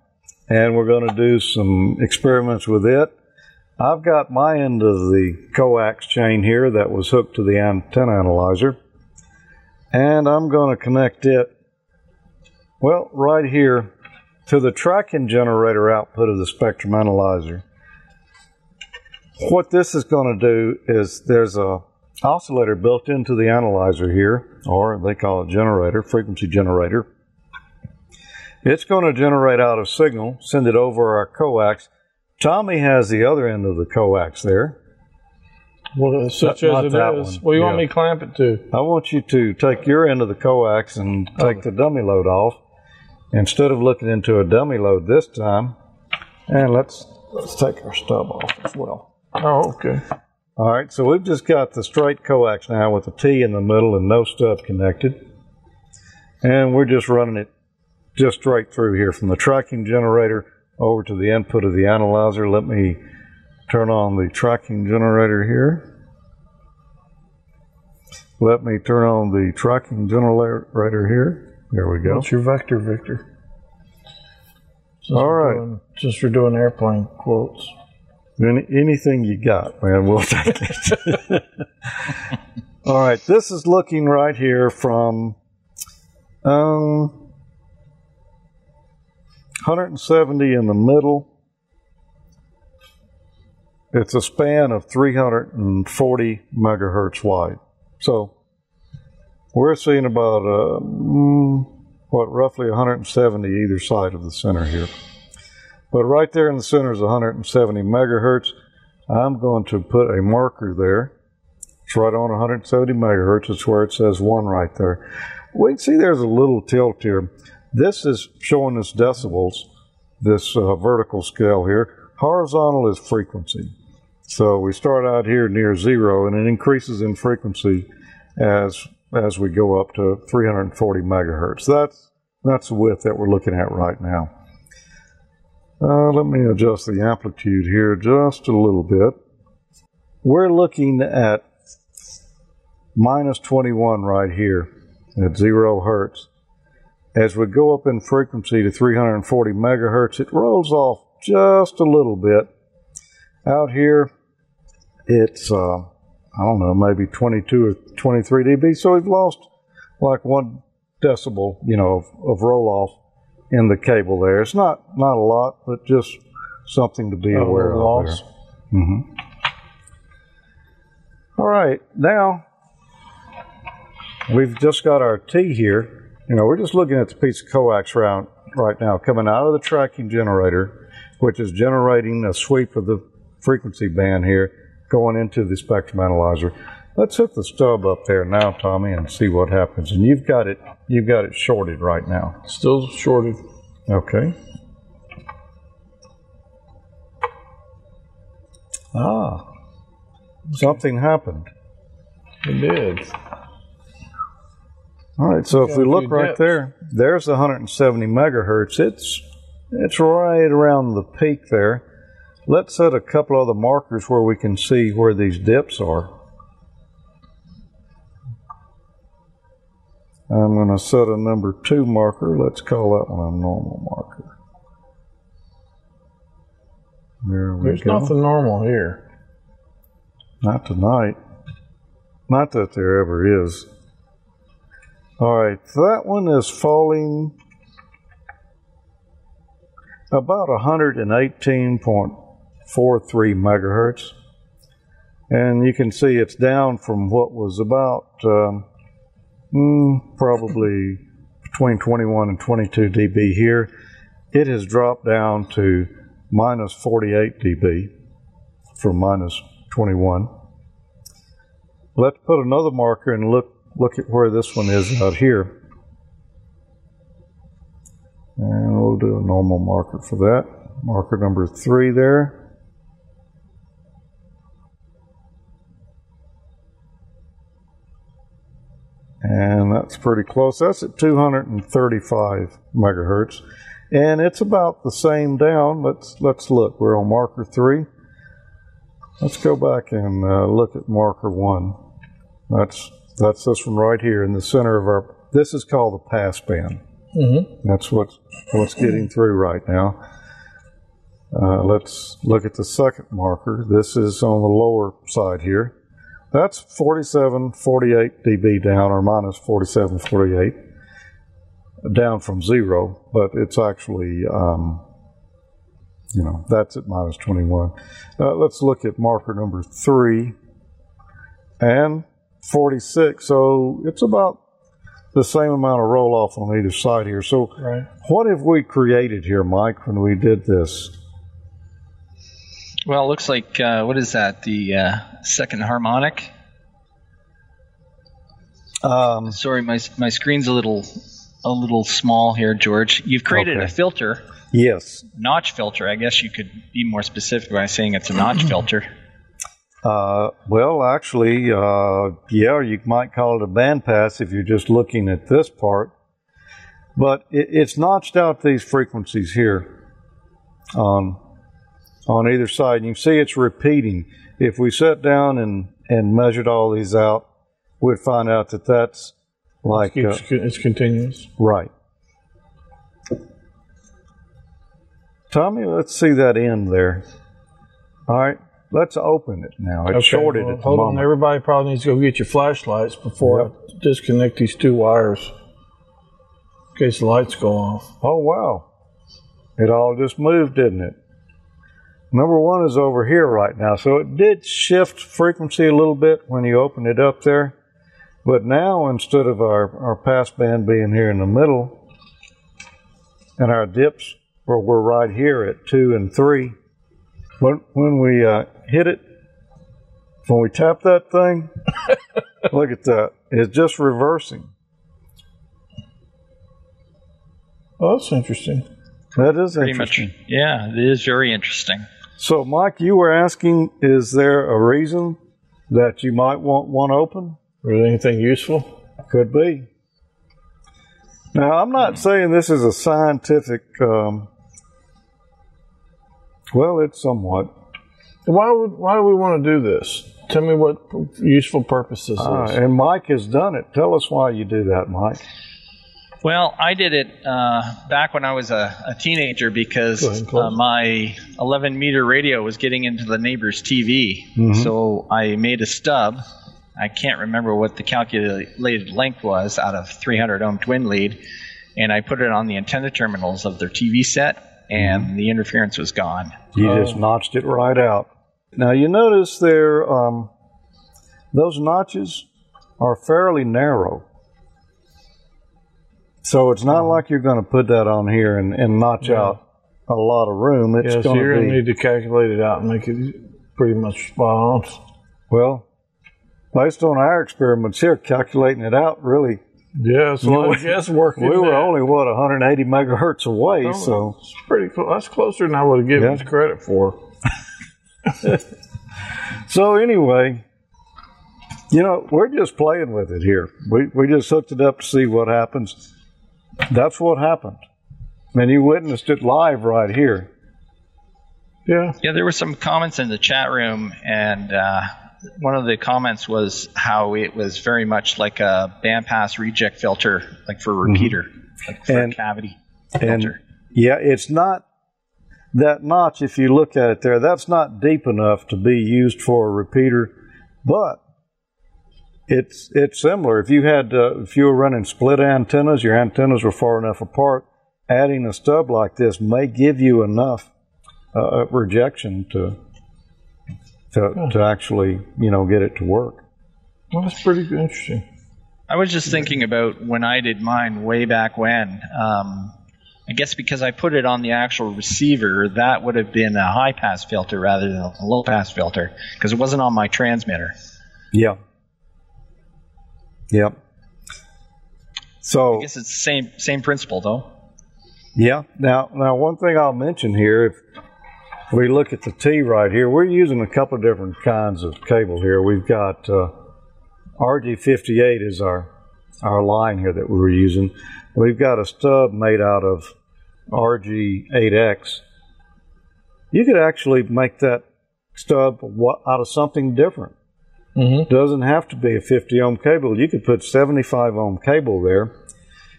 and we're going to do some experiments with it. I've got my end of the coax chain here that was hooked to the antenna analyzer, and I'm going to connect it, well, right here to the tracking generator output of the spectrum analyzer. What this is going to do is there's an oscillator built into the analyzer here, or they call it generator, frequency generator. It's going to generate out a signal, send it over our coax. Tommy has the other end of the coax there. Well, such Not as it is. One. Well, you yeah. want me to clamp it to? I want you to take your end of the coax and take oh. the dummy load off. Instead of looking into a dummy load this time, and let's let's take our stub off as well. Oh, okay. All right, so we've just got the straight coax now with a T in the middle and no stub connected. And we're just running it just straight through here from the tracking generator over to the input of the analyzer. Let me turn on the tracking generator here. Let me turn on the tracking generator here. There we go. What's your vector, Victor? Since All right. Doing, since we're doing airplane quotes. Any, anything you got, man, we'll take it. All right. This is looking right here from um, one hundred seventy in the middle. It's a span of three hundred forty megahertz wide. So we're seeing about, uh, what, roughly one hundred seventy either side of the center here. But right there in the center is one hundred seventy megahertz. I'm going to put a marker there. It's right on one hundred seventy megahertz. It's where it says one right there. We can see there's a little tilt here. This is showing us decibels, this uh, vertical scale here. Horizontal is frequency. So we start out here near zero, and it increases in frequency as as we go up to three hundred forty megahertz. That's, that's the width that we're looking at right now. Uh, let me adjust the amplitude here just a little bit. We're looking at minus twenty-one right here at zero hertz. As we go up in frequency to three hundred forty megahertz, it rolls off just a little bit. Out here, it's Uh, I don't know, maybe twenty-two or twenty-three decibels. So we've lost like one decibel, you know, of, of roll-off in the cable there. It's not not a lot, but just something to be oh, aware of there. Mm-hmm. All right, now we've just got our T here. You know, we're just looking at the piece of coax round right now coming out of the tracking generator, which is generating a sweep of the frequency band here, going into the spectrum analyzer. Let's hook the stub up there now, Tommy, and see what happens. And you've got it, you've got it shorted right now. Still shorted. Okay. Ah, something happened. It did. All right. So if we look right there, there's the one hundred seventy megahertz. It's it's right around the peak there. Let's set a couple other markers where we can see where these dips are. I'm going to set a number two marker. Let's call that one a normal marker. There we There's go. Nothing normal here. Not tonight. Not that there ever is. All right, that one is falling about one eighteen point four three megahertz. And you can see it's down from what was about... Um, Mm, probably between twenty-one and twenty-two dB here. It has dropped down to minus forty-eight dB from minus twenty-one. Let's put another marker and look look at where this one is out here. And we'll do a normal marker for that. Marker number three there. And that's pretty close. That's at two thirty-five megahertz. And it's about the same down. Let's, let's look. We're on marker three. Let's go back and uh, look at marker one. That's, that's this one right here in the center of our... This is called the passband. Mm-hmm. That's what's, what's getting through right now. Uh, let's look at the second marker. This is on the lower side here. That's forty-seven, forty-eight dB down, or minus forty-seven, forty-eight, down from zero, but it's actually, um, you know, that's at minus twenty-one. Uh, let's look at marker number three, and forty-six, so it's about the same amount of roll-off on either side here. So right. What have we created here, Mike, when we did this? Well, it looks like, uh, what is that, the uh, second harmonic? Um, Sorry, my my screen's a little a little small here, George. You've created okay. a filter. Yes. Notch filter. I guess you could be more specific by saying it's a notch filter. Uh, well, actually, uh, yeah, you might call it a bandpass if you're just looking at this part. But it, it's notched out these frequencies here on... Um, on either side, and you can see it's repeating. If we sat down and, and measured all these out, we'd find out that that's like... It's, uh, it's continuous. Right. Tommy, let's see that end there. All right, let's open it now. It's okay, shorted well, at the hold moment. On. Everybody probably needs to go get your flashlights before yep. I disconnect these two wires in case the lights go off. Oh, wow. It all just moved, didn't it? Number one is over here right now, so it did shift frequency a little bit when you opened it up there. But now, instead of our, our passband being here in the middle, and our dips, where we're right here at two and three, when, when we uh, hit it, when we tap that thing, look at that, it's just reversing. Oh, that's interesting. That is pretty interesting. Much, yeah, it is very interesting. So, Mike, you were asking, is there a reason that you might want one open? Or anything useful? Could be. Now, I'm not saying this is a scientific, um, well, it's somewhat. Why would, why do we want to do this? Tell me what useful purpose this uh, is. And Mike has done it. Tell us why you do that, Mike. Well, I did it uh, back when I was a, a teenager because uh, my eleven meter radio was getting into the neighbor's T V. Mm-hmm. So I made a stub. I can't remember what the calculated length was out of three hundred ohm twin lead. And I put it on the antenna terminals of their T V set, and mm-hmm. the interference was gone. You oh. just notched it right out. Now, you notice there, um, those notches are fairly narrow. So it's not like you're going to put that on here and, and notch yeah. out a lot of room. It's yes, going you're to be, need to calculate it out and make it pretty much spot on. Well, based on our experiments here, calculating it out really... Yeah, it's a lot of guesswork. We were that. only, what, one eighty megahertz away, oh, so... That's, pretty close. That's closer than I would have given yeah. it credit for. So anyway... You know, we're just playing with it here. We we just hooked it up to see what happens. That's what happened. And you witnessed it live right here. Yeah. Yeah, there were some comments in the chat room, and uh, one of the comments was how it was very much like a bandpass reject filter, like for a repeater, mm-hmm. like for and, a cavity filter. And yeah, it's not that notch, if you look at it there, that's not deep enough to be used for a repeater, but it's it's similar. If you had uh, if you were running split antennas, your antennas were far enough apart, adding a stub like this may give you enough uh, rejection to to yeah. to actually, you know, get it to work. Well, that's pretty interesting. I was just thinking about when I did mine way back when. Um, I guess because I put it on the actual receiver, that would have been a high pass filter rather than a low pass filter because it wasn't on my transmitter. Yeah. Yep. So I guess it's the same same principle though. Yeah. Now now one thing I'll mention here, if we look at the T right here, we're using a couple of different kinds of cable here. We've got uh, R G fifty-eight is our our line here that we were using. We've got a stub made out of R G eight X. You could actually make that stub out of something different. Mm-hmm. It doesn't have to be a fifty ohm cable. You could put seventy-five ohm cable there.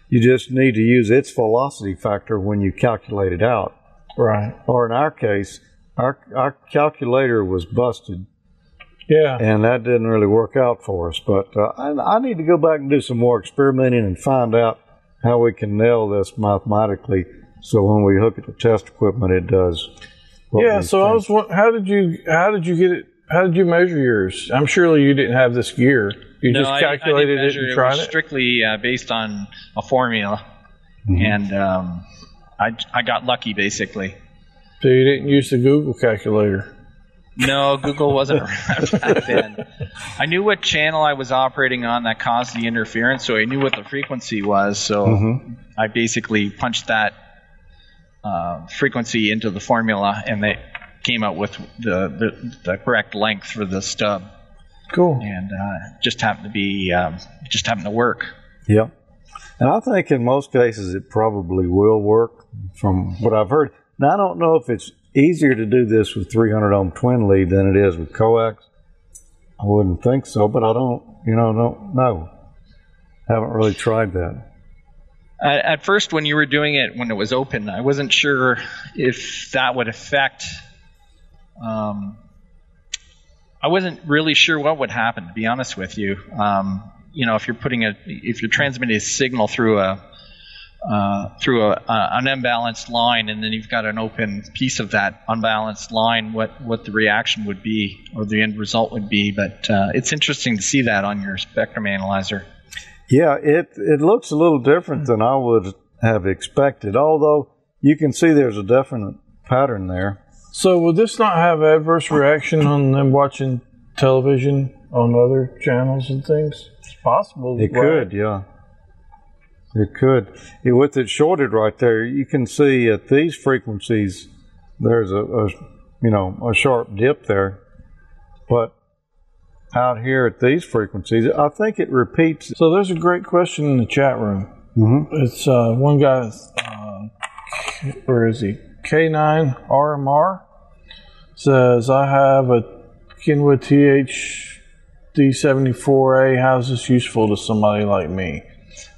You just need to use its velocity factor when you calculate it out. Right. Or in our case, our our calculator was busted. Yeah. And that didn't really work out for us. But uh, I, I need to go back and do some more experimenting and find out how we can nail this mathematically so when we hook it to test equipment, it does. Yeah. So think. I was wondering, how did you how did you get it? How did you measure yours? I'm sure you didn't have this gear. You no, just calculated I, I measure, it and tried it? It was strictly uh, based on a formula, mm-hmm. and um, I, I got lucky, basically. So you didn't use the Google calculator? No, Google wasn't around back then. I knew what channel I was operating on that caused the interference, so I knew what the frequency was, so mm-hmm. I basically punched that uh, frequency into the formula, and they came out with the, the the correct length for the stub. Cool. And uh, just happened to be um, just happened to work. Yeah. And I think in most cases it probably will work from what I've heard. Now I don't know if it's easier to do this with three hundred ohm twin lead than it is with coax. I wouldn't think so, but I don't you know don't know. I haven't really tried that. At first, when you were doing it when it was open, I wasn't sure if that would affect. Um, I wasn't really sure what would happen, to be honest with you. Um, you know, if you're putting a, if you're transmitting a signal through a, uh, through a, uh, an unbalanced line, and then you've got an open piece of that unbalanced line, what, what the reaction would be, or the end result would be. But uh, it's interesting to see that on your spectrum analyzer. Yeah, it it looks a little different than I would have expected. Although you can see there's a definite pattern there. So will this not have adverse reaction on them watching television on other channels and things? It's possible. It right? could, yeah. It could. It, with it shorted right there, you can see at these frequencies there's a, a you know a sharp dip there, but out here at these frequencies, I think it repeats. So there's a great question in the chat room. Mm-hmm. It's uh, one guy. Uh, where is he? K nine R M R says, I have a Kenwood T H D seventy-four A. How is this useful to somebody like me?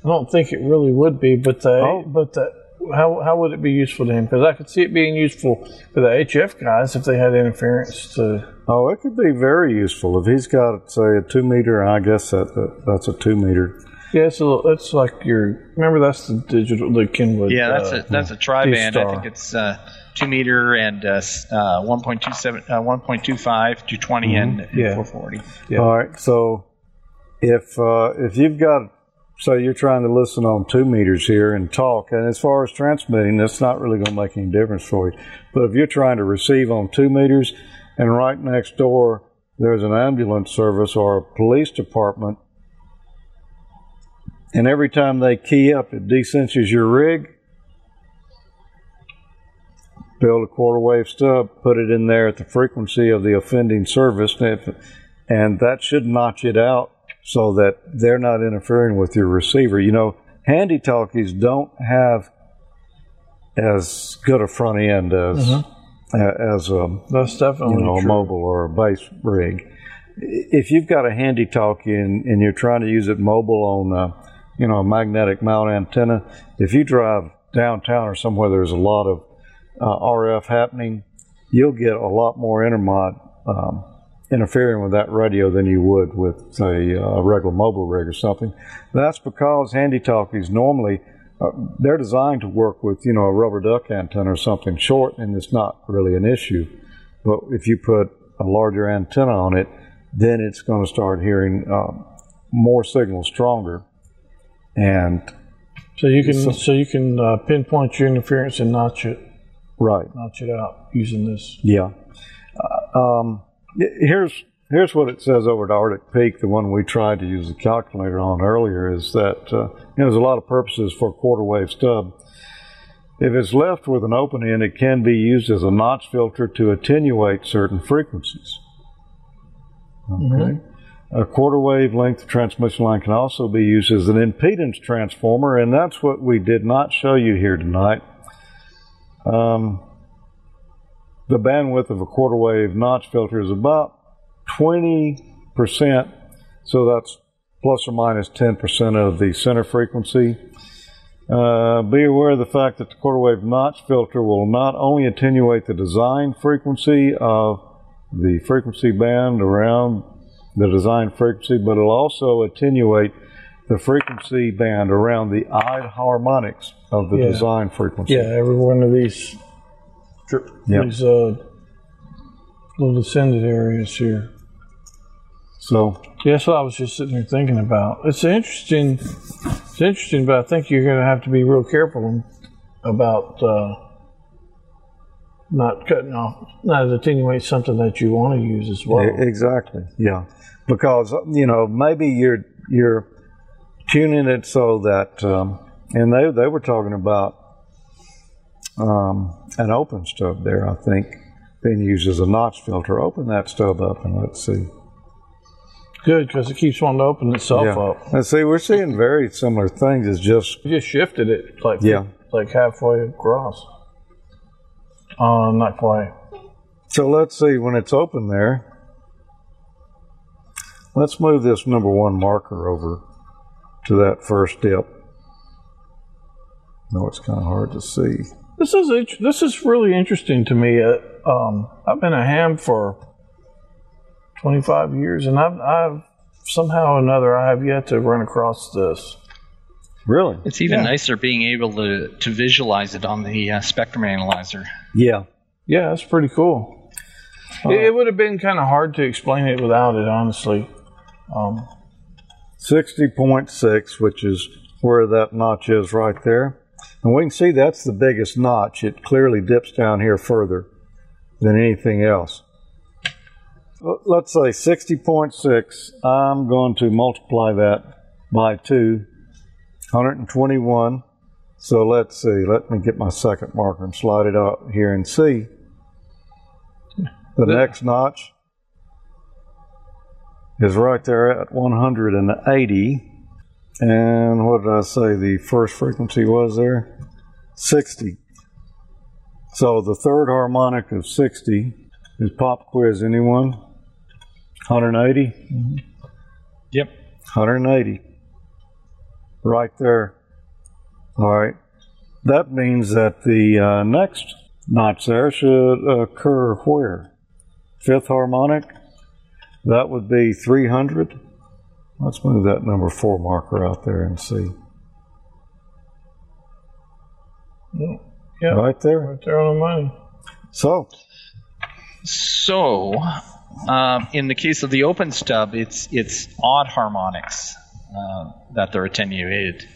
I don't think it really would be, but the, oh. but the, how how would it be useful to him? Because I could see it being useful for the H F guys if they had interference. To oh, it could be very useful if he's got, say, a two meter. I guess that, that that's a two meter. Yeah, it's, a little, it's like your. Remember, that's the digital, the Kenwood. Yeah, that's uh, a that's a tri-band. D-Star. I think it's uh, two meter and uh, uh, one point two seven, uh, one point two five, two twenty, mm-hmm. and yeah. four forty. Yeah. All right. So, if uh, if you've got, so you're trying to listen on two meters here and talk, and as far as transmitting, that's not really going to make any difference for you. But if you're trying to receive on two meters, and right next door there's an ambulance service or a police department. And every time they key up, it desenses your rig. Build a quarter wave stub, put it in there at the frequency of the offending service, and that should notch it out so that they're not interfering with your receiver. You know, handy talkies don't have as good a front end as mm-hmm. as a That's definitely you know, a mobile or a base rig. If you've got a handy talkie and, and you're trying to use it mobile on a, you know, a magnetic mount antenna, if you drive downtown or somewhere there's a lot of uh, R F happening, you'll get a lot more intermod um, interfering with that radio than you would with, say, a regular mobile rig or something. That's because handy talkies normally, uh, they're designed to work with, you know, a rubber duck antenna or something short, and it's not really an issue. But if you put a larger antenna on it, then it's going to start hearing um, more signals stronger. And so you can so you can uh, pinpoint your interference and notch it right, notch it out using this. Yeah. Uh, um, here's here's what it says over at Arctic Peak. The one we tried to use the calculator on earlier is that uh, you know, there's a lot of purposes for quarter wave stub. If it's left with an open end, it can be used as a notch filter to attenuate certain frequencies. Okay. Mm-hmm. A quarter wave length transmission line can also be used as an impedance transformer, and that's what we did not show you here tonight. Um, the bandwidth of a quarter wave notch filter is about twenty percent, so that's plus or minus ten percent of the center frequency. Uh, be aware of the fact that the quarter wave notch filter will not only attenuate the design frequency of the frequency band around the design frequency, but it'll also attenuate the frequency band around the odd harmonics of the yeah. design frequency. Yeah, every one of these, yep. these uh, little descended areas here. So yeah, that's what I was just sitting there thinking about. It's interesting. It's interesting, but I think you're going to have to be real careful about uh, not cutting off, not attenuate something that you want to use as well. Exactly. Yeah, because you know maybe you're you're tuning it so that, um, and they they were talking about um, an open stub there. I think being used as a notch filter. Open that stub up and let's see. Good, because it keeps wanting to open itself yeah. up. And see, we're seeing very similar things. It's just you just shifted it like yeah. like halfway across. Uh, not quite. So let's see when it's open there. Let's move this number one marker over to that first dip. No, it's kind of hard to see. This is this is really interesting to me. Uh, um, I've been a ham for twenty-five years, and I've, I've somehow or another I have yet to run across this. Really? It's even yeah. nicer being able to, to visualize it on the uh, spectrum analyzer. Yeah. Yeah, that's pretty cool. Uh, it, it would have been kind of hard to explain it without it, honestly. Um, sixty point six, which is where that notch is right there. And we can see that's the biggest notch. It clearly dips down here further than anything else. Let's say sixty point six. I'm going to multiply that by two. one hundred twenty-one. So let's see. Let me get my second marker and slide it out here and see the yeah. next notch is right there at one hundred eighty. And what did I say the first frequency was there? sixty. So the third harmonic of sixty is pop quiz. Anyone? one hundred eighty? Mm-hmm. Yep. one hundred eighty. Right there. All right. That means that the uh, next notch there should occur where? Fifth harmonic. That would be three hundred. Let's move that number four marker out there and see. Yeah. yeah. Right there. Right there on the money. So. So, um, in the case of the open stub, it's it's odd harmonics. Uh, that they're attenuated.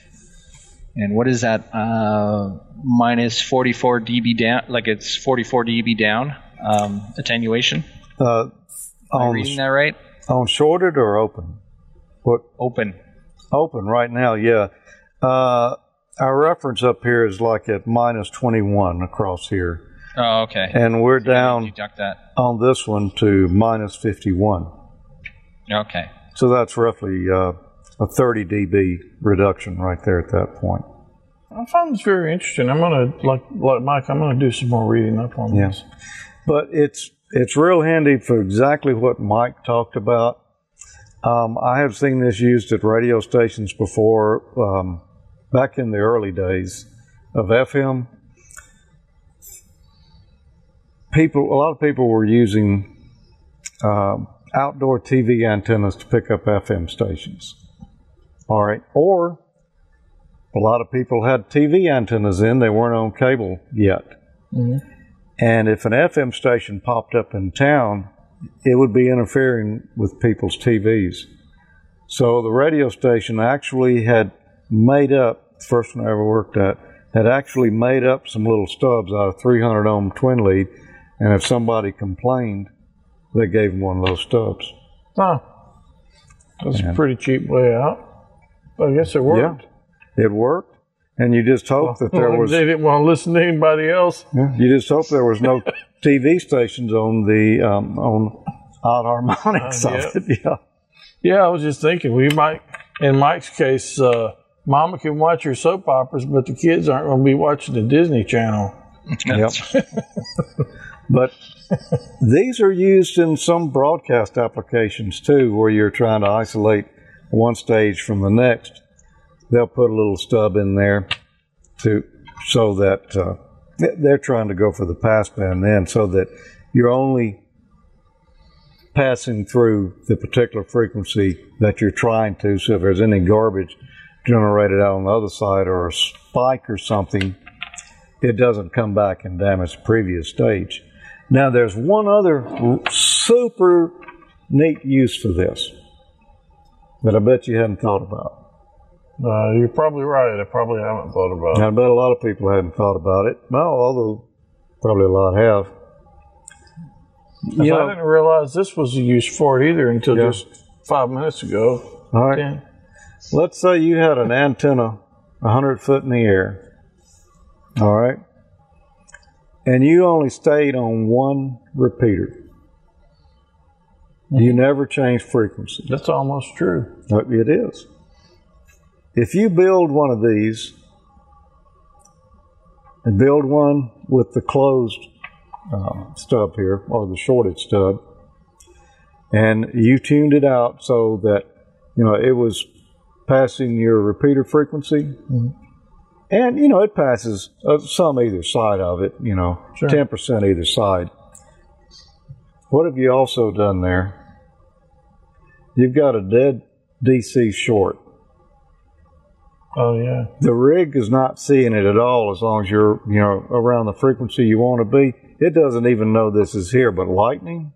And what is that? Uh, minus forty-four decibels down, like it's forty-four decibels down um, attenuation? Uh, Am I reading that right? On shorted or open? What? Open. Open right now, yeah. Uh, our reference up here is like at minus twenty-one across here. Oh, okay. And we're so down on this one to minus fifty-one. Okay. So that's roughly... Uh, a thirty decibel reduction right there at that point. I find this very interesting. I'm gonna like like Mike. I'm gonna do some more reading up on this. Yeah. But it's it's real handy for exactly what Mike talked about. Um, I have seen this used at radio stations before, um, back in the early days of F M. People, a lot of people were using uh, outdoor T V antennas to pick up F M stations. All right, or a lot of people had T V antennas in; they weren't on cable yet. Mm-hmm. And if an F M station popped up in town, it would be interfering with people's T Vs. So the radio station actually had made up, the first one I ever worked at, had actually made up some little stubs out of three hundred ohm twin lead, and if somebody complained, they gave them one of those stubs. Huh. That's and, a pretty cheap layout. I guess it worked. Yeah, it worked. And you just hope well, that there was... They didn't want to listen to anybody else. Yeah, you just hope there was no T V stations on the um, on odd harmonics uh, yeah. of it. Yeah. Yeah, I was just thinking, we might, in Mike's case, uh, Mama can watch her soap operas, but the kids aren't going to be watching the Disney Channel. Yep. But these are used in some broadcast applications, too, where you're trying to isolate one stage from the next. They'll put a little stub in there to so that uh, they're trying to go for the passband then, so that you're only passing through the particular frequency that you're trying to. So if there's any garbage generated out on the other side or a spike or something, it doesn't come back and damage the previous stage. Now, there's one other super neat use for this that I bet you hadn't thought about. Uh, you're probably right. I probably haven't thought about it. I bet a lot of people hadn't thought about it. No, although probably a lot have. You know, I didn't realize this was a use for it either until yeah. just five minutes ago. All right. Ten. Let's say you had an antenna one hundred foot in the air. All right. And you only stayed on one repeater. You never change frequency. That's almost true. It is. If you build one of these and build one with the closed um, stub here, or the shorted stub, and you tuned it out so that, you know, it was passing your repeater frequency, mm-hmm. and, you know, it passes uh, some either side of it, you know, sure. ten percent either side. What have you also done there? You've got a dead D C short. Oh, yeah. The rig is not seeing it at all as long as you're, you know, around the frequency you want to be. It doesn't even know this is here, but lightning,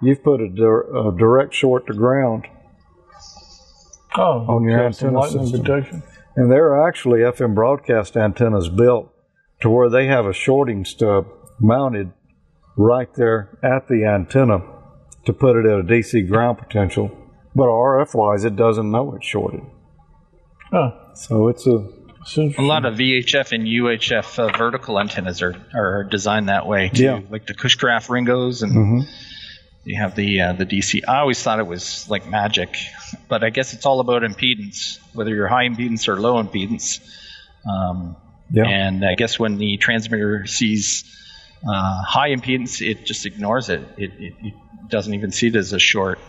you've put a, dir- a direct short to ground oh, on your antenna system. Protection. And there are actually F M broadcast antennas built to where they have a shorting stub mounted right there at the antenna to put it at a D C ground potential. But R F-wise, it doesn't know it's shorted. Huh. So it's a a lot of V H F and U H F uh, vertical antennas are, are designed that way too. Yeah. Like the Cushcraft Ringos, and mm-hmm. you have the uh, the D C. I always thought it was like magic, but I guess it's all about impedance, whether you're high impedance or low impedance. Um, yeah. And I guess when the transmitter sees uh, high impedance, it just ignores it. It, it. it doesn't even see it as a short.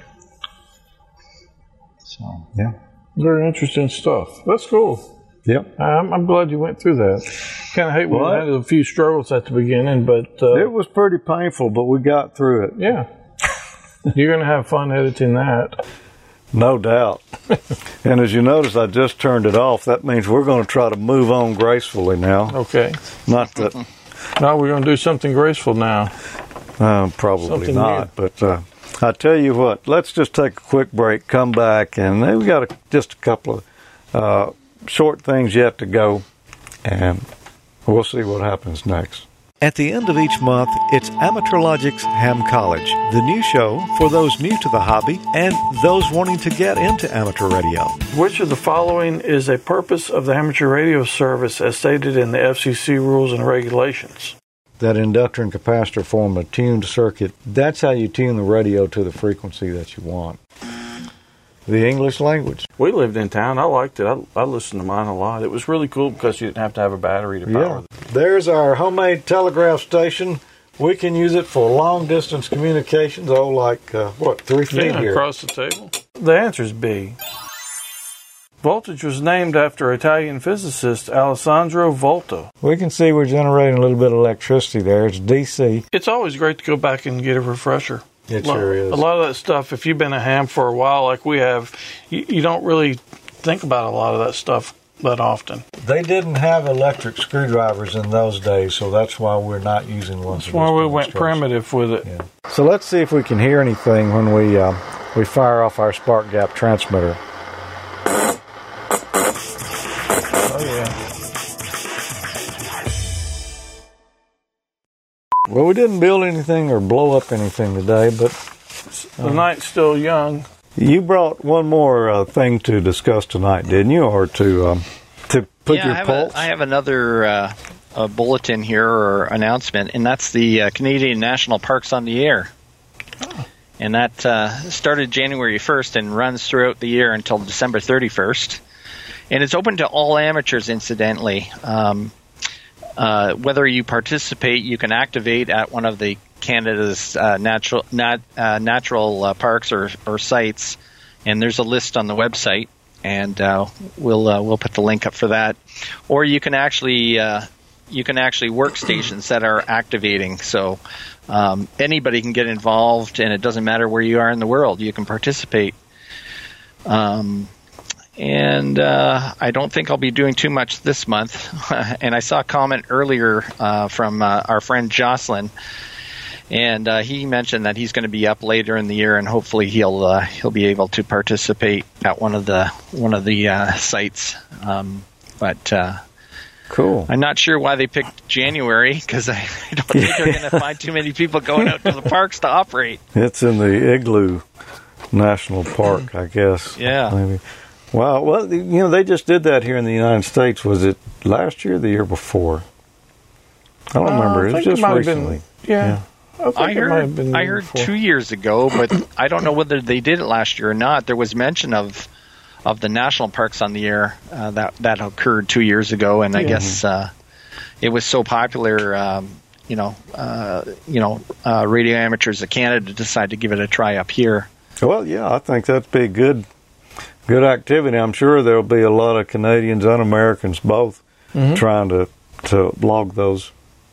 So yeah. Very interesting stuff. That's cool. Yep. I'm, I'm glad you went through that. Kind of hate well, we had a few struggles at the beginning, but... Uh, it was pretty painful, but we got through it. Yeah. You're going to have fun editing that. No doubt. And as you notice, I just turned it off. That means we're going to try to move on gracefully now. Okay. Not that... No, we're going to do something graceful now. Uh, probably something not, new. But... Uh, I tell you what, let's just take a quick break, come back, and we've got a, just a couple of uh, short things yet to go, and we'll see what happens next. At the end of each month, it's Amateur Logic's Ham College, the new show for those new to the hobby and those wanting to get into amateur radio. Which of the following is a purpose of the amateur radio service as stated in the F C C rules and regulations? That inductor and capacitor form a tuned circuit. That's how you tune the radio to the frequency that you want. the English language. We lived in town. I liked it. I, I listened to mine a lot. It was really cool because you didn't have to have a battery to power. Yeah. There's our homemade telegraph station. We can use it for long-distance communications, oh, like, uh, what, three feet yeah, here? Across the table. The answer is B. Voltage was named after Italian physicist Alessandro Volta. We can see we're generating a little bit of electricity there. It's D C. It's always great to go back and get a refresher. It lot, sure is. A lot of that stuff, if you've been a ham for a while like we have, you, you don't really think about a lot of that stuff that often. They didn't have electric screwdrivers in those days, so that's why we're not using ones. That's why we went primitive with it. Yeah. So let's see if we can hear anything when we uh, we fire off our spark gap transmitter. Oh yeah. Well, we didn't build anything or blow up anything today, but um, the night's still young. You brought one more uh, thing to discuss tonight, didn't you, or to um, to put yeah, your I have pulse? A, I have another uh, a bulletin here or announcement, and that's the uh, Canadian National Parks on the Air. Oh. And that uh, started January first and runs throughout the year until December thirty-first. And it's open to all amateurs, incidentally. Um, uh, whether you participate, you can activate at one of the Canada's uh, natural nat, uh, natural uh, parks or, or sites, and there's a list on the website, and uh, we'll uh, we'll put the link up for that. Or you can actually uh, you can actually work stations that are activating, so um, anybody can get involved, and it doesn't matter where you are in the world, you can participate. Um, and uh, I don't think I'll be doing too much this month. And I saw a comment earlier uh, from uh, our friend Jocelyn. And uh, he mentioned that he's going to be up later in the year, and hopefully he'll uh, he'll be able to participate at one of the one of the uh, sites. Um, but uh, cool. I'm not sure why they picked January, because I, I don't think they're going to find too many people going out to the parks to operate. It's in the Igloo National Park, I guess. Yeah. Maybe. Wow. Well, you know, they just did that here in the United States. Was it last year or the year before? I don't uh, remember. I it was just it recently. Been, yeah. yeah. I, I heard, I heard two years ago, but I don't know whether they did it last year or not. There was mention of of the National Parks on the Air uh, that, that occurred two years ago, and I yeah. guess uh, it was so popular, um, you know, uh, you know, uh, radio amateurs of Canada decided to give it a try up here. Well, yeah, I think that'd be good, good activity. I'm sure there'll be a lot of Canadians and Americans both mm-hmm. trying to, to log those.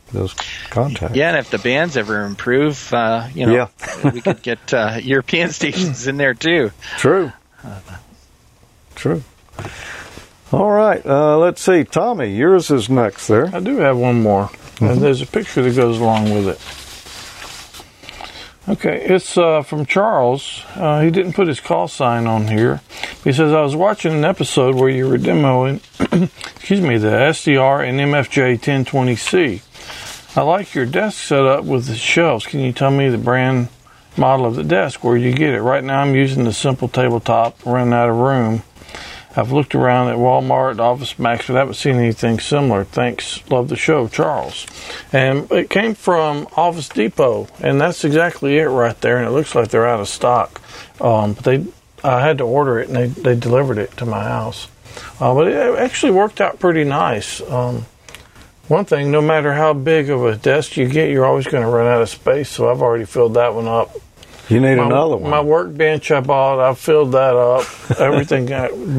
Those contacts. Yeah, and if the bands ever improve, uh, you know, yeah. we could get uh, European stations in there too. True. Uh, True. All right, uh, let's see. Tommy, yours is next there. I do have one more, mm-hmm. and there's a picture that goes along with it. Okay, it's uh, from Charles. Uh, he didn't put his call sign on here. He says, I was watching an episode where you were demoing, excuse me, the S D R and M F J ten twenty C. I like your desk setup with the shelves. Can you tell me the brand model of the desk, where you get it? Right now I'm using the simple tabletop, running out of room. I've looked around at Walmart, Office Max, but I haven't seen anything similar. Thanks. Love the show, Charles. And it came from Office Depot, and that's exactly it right there, and it looks like they're out of stock. Um, but they, I had to order it, and they, they delivered it to my house. Uh, but it actually worked out pretty nice. Um, One thing, no matter how big of a desk you get, you're always going to run out of space, so I've already filled that one up. You need my, another one. My workbench I bought, I filled that up. Everything,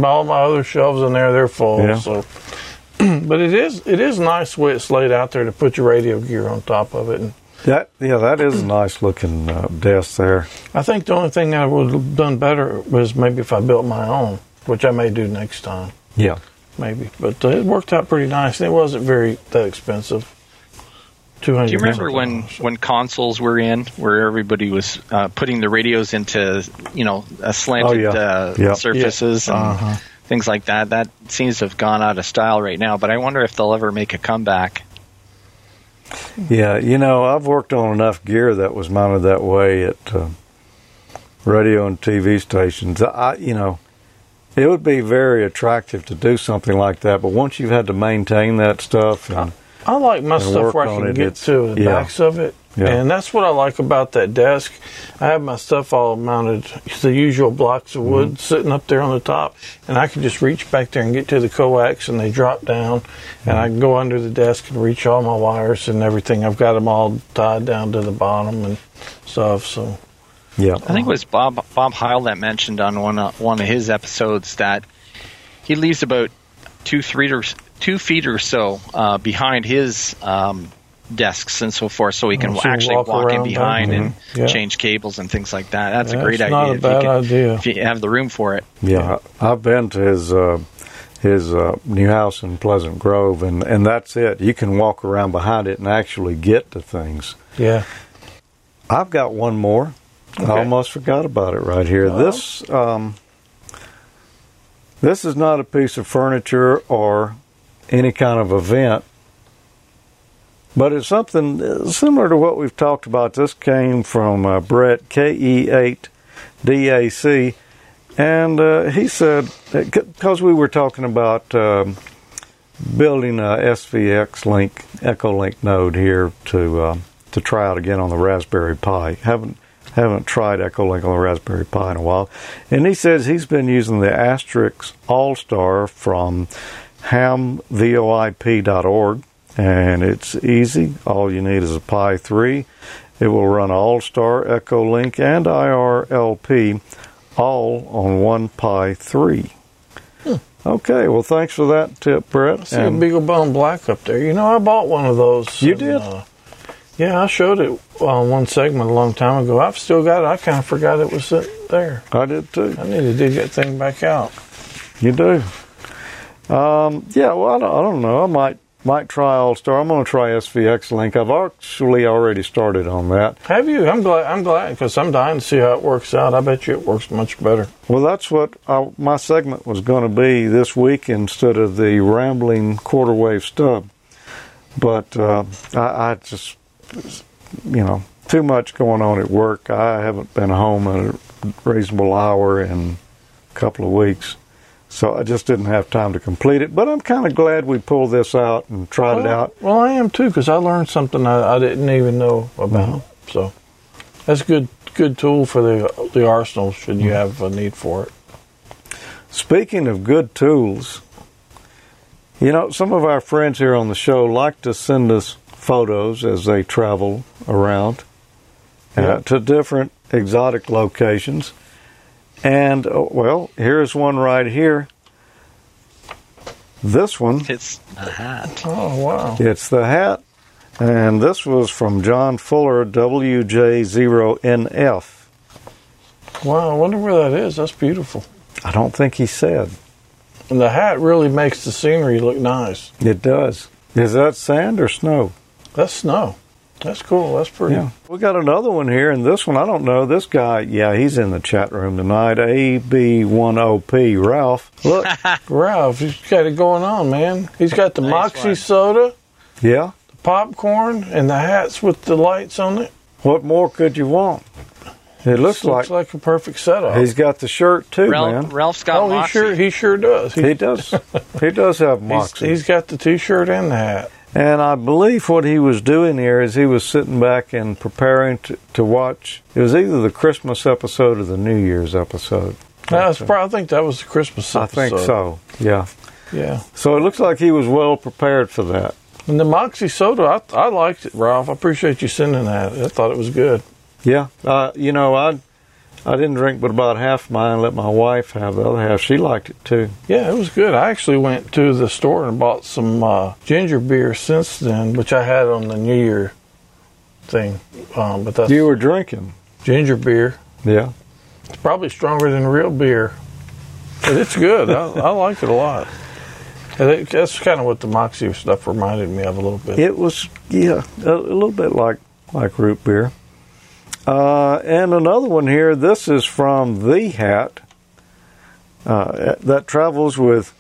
all my other shelves in there, they're full. Yeah. So, but it is it is nice the way it's laid out there to put your radio gear on top of it. And that yeah, that is a nice looking uh, desk there. I think the only thing I would have done better was maybe if I built my own, which I may do next time. Yeah. Maybe, but uh, it worked out pretty nice. It wasn't very that expensive. Two hundred. Do you remember when, when consoles were in, where everybody was uh, putting the radios into you know uh, slanted oh, yeah. uh, yep. surfaces yep. and uh-huh. things like that? That seems to have gone out of style right now. But I wonder if they'll ever make a comeback. Yeah, you know, I've worked on enough gear that was mounted that way at uh, radio and T V stations. I, you know. It would be very attractive to do something like that, but once you've had to maintain that stuff, and I like my stuff where I can it, get to the yeah. backs of it. Yeah. And that's what I like about that desk. I have my stuff all mounted, the usual blocks of wood mm-hmm. sitting up there on the top, and I can just reach back there and get to the coax, and they drop down, mm-hmm. and I can go under the desk and reach all my wires and everything. I've got them all tied down to the bottom and stuff, so... Yeah, I think it was Bob Bob Heil that mentioned on one uh, one of his episodes that he leaves about two three or two feet or so uh, behind his um, desks and so forth, so he can so actually walk, walk in behind and yeah. change cables and things like that. That's yeah, a great idea. Not a bad if you can, idea if you have the room for it. Yeah, I've been to his uh, his uh, new house in Pleasant Grove, and and that's it. You can walk around behind it and actually get to things. Yeah, I've got one more. Okay. I almost forgot about it right here. Uh-huh. This um, this is not a piece of furniture or any kind of event, but it's something similar to what we've talked about. This came from uh, Brett, K E eight D A C, and uh, he said, because we were talking about um, building a S V X Link, Echolink node here to, uh, to try out again on the Raspberry Pi. Haven't haven't tried Echolink on the Raspberry Pi in a while. And he says he's been using the Asterix All-Star from ham voip dot org, and it's easy. All you need is a Pi three. It will run All-Star, Echolink, and I R L P all on one Pi three. Hmm. Okay, well, thanks for that tip, Brett. I see and a BeagleBone Black up there. You know, I bought one of those. You and, did? Uh, Yeah, I showed it on one segment a long time ago. I've still got it. I kind of forgot it was sitting there. I did, too. I need to dig that thing back out. You do? Um, yeah, well, I don't, I don't know. I might might try All-Star. I'm going to try S V X Link. I've actually already started on that. Have you? I'm glad, I'm glad, because I'm dying to see how it works out. I bet you it works much better. Well, that's what I, my segment was going to be this week instead of the rambling quarter-wave stub. But uh, I, I just... you know, too much going on at work. I haven't been home at a reasonable hour in a couple of weeks, so I just didn't have time to complete it. But I'm kind of glad we pulled this out and tried well, it out. Well, I am too, because I learned something I, I didn't even know about. Mm-hmm. So that's a good, good tool for the the arsenal should you have a need for it. Speaking of good tools, you know, some of our friends here on the show like to send us photos as they travel around uh, yep. to different exotic locations. And, uh, well, here's one right here. This one. It's the hat. Oh, wow. It's the hat. And this was from John Fuller, W J zero N F. Wow, I wonder where that is. That's beautiful. I don't think he said. And the hat really makes the scenery look nice. It does. Is that sand or snow? That's snow. That's cool. That's pretty. Yeah. We got another one here, and this one, I don't know. This guy, yeah, he's in the chat room tonight. A B one O P, Ralph. Look. Ralph, he's got it going on, man. He's got the nice Moxie one. Soda. Yeah. The popcorn and the hats with the lights on it. What more could you want? It looks, looks like, like a perfect setup. He's got the shirt, too, Ralph, man. Ralph's got oh, Moxie. He sure, he sure does. He, he does. He does have Moxie. He's, he's got the T-shirt and the hat. And I believe what he was doing here is he was sitting back and preparing to, to watch. It was either the Christmas episode or the New Year's episode. No, it's probably, I think that was the Christmas episode. I think so, yeah. Yeah. So it looks like he was well prepared for that. And the Moxie soda, I, I liked it, Ralph. I appreciate you sending that. I thought it was good. Yeah. Uh, you know, I I didn't drink but about half mine. Let my wife have the other half. She liked it, too. Yeah, it was good. I actually went to the store and bought some uh, ginger beer since then, which I had on the New Year thing. Um, but that's you were drinking? Ginger beer. Yeah. It's probably stronger than real beer. But it's good. I, I like it a lot. And it, that's kind of what the Moxie stuff reminded me of a little bit. It was, yeah, a, a little bit like, like root beer. Uh, and another one here, this is from The Hat, uh, that travels with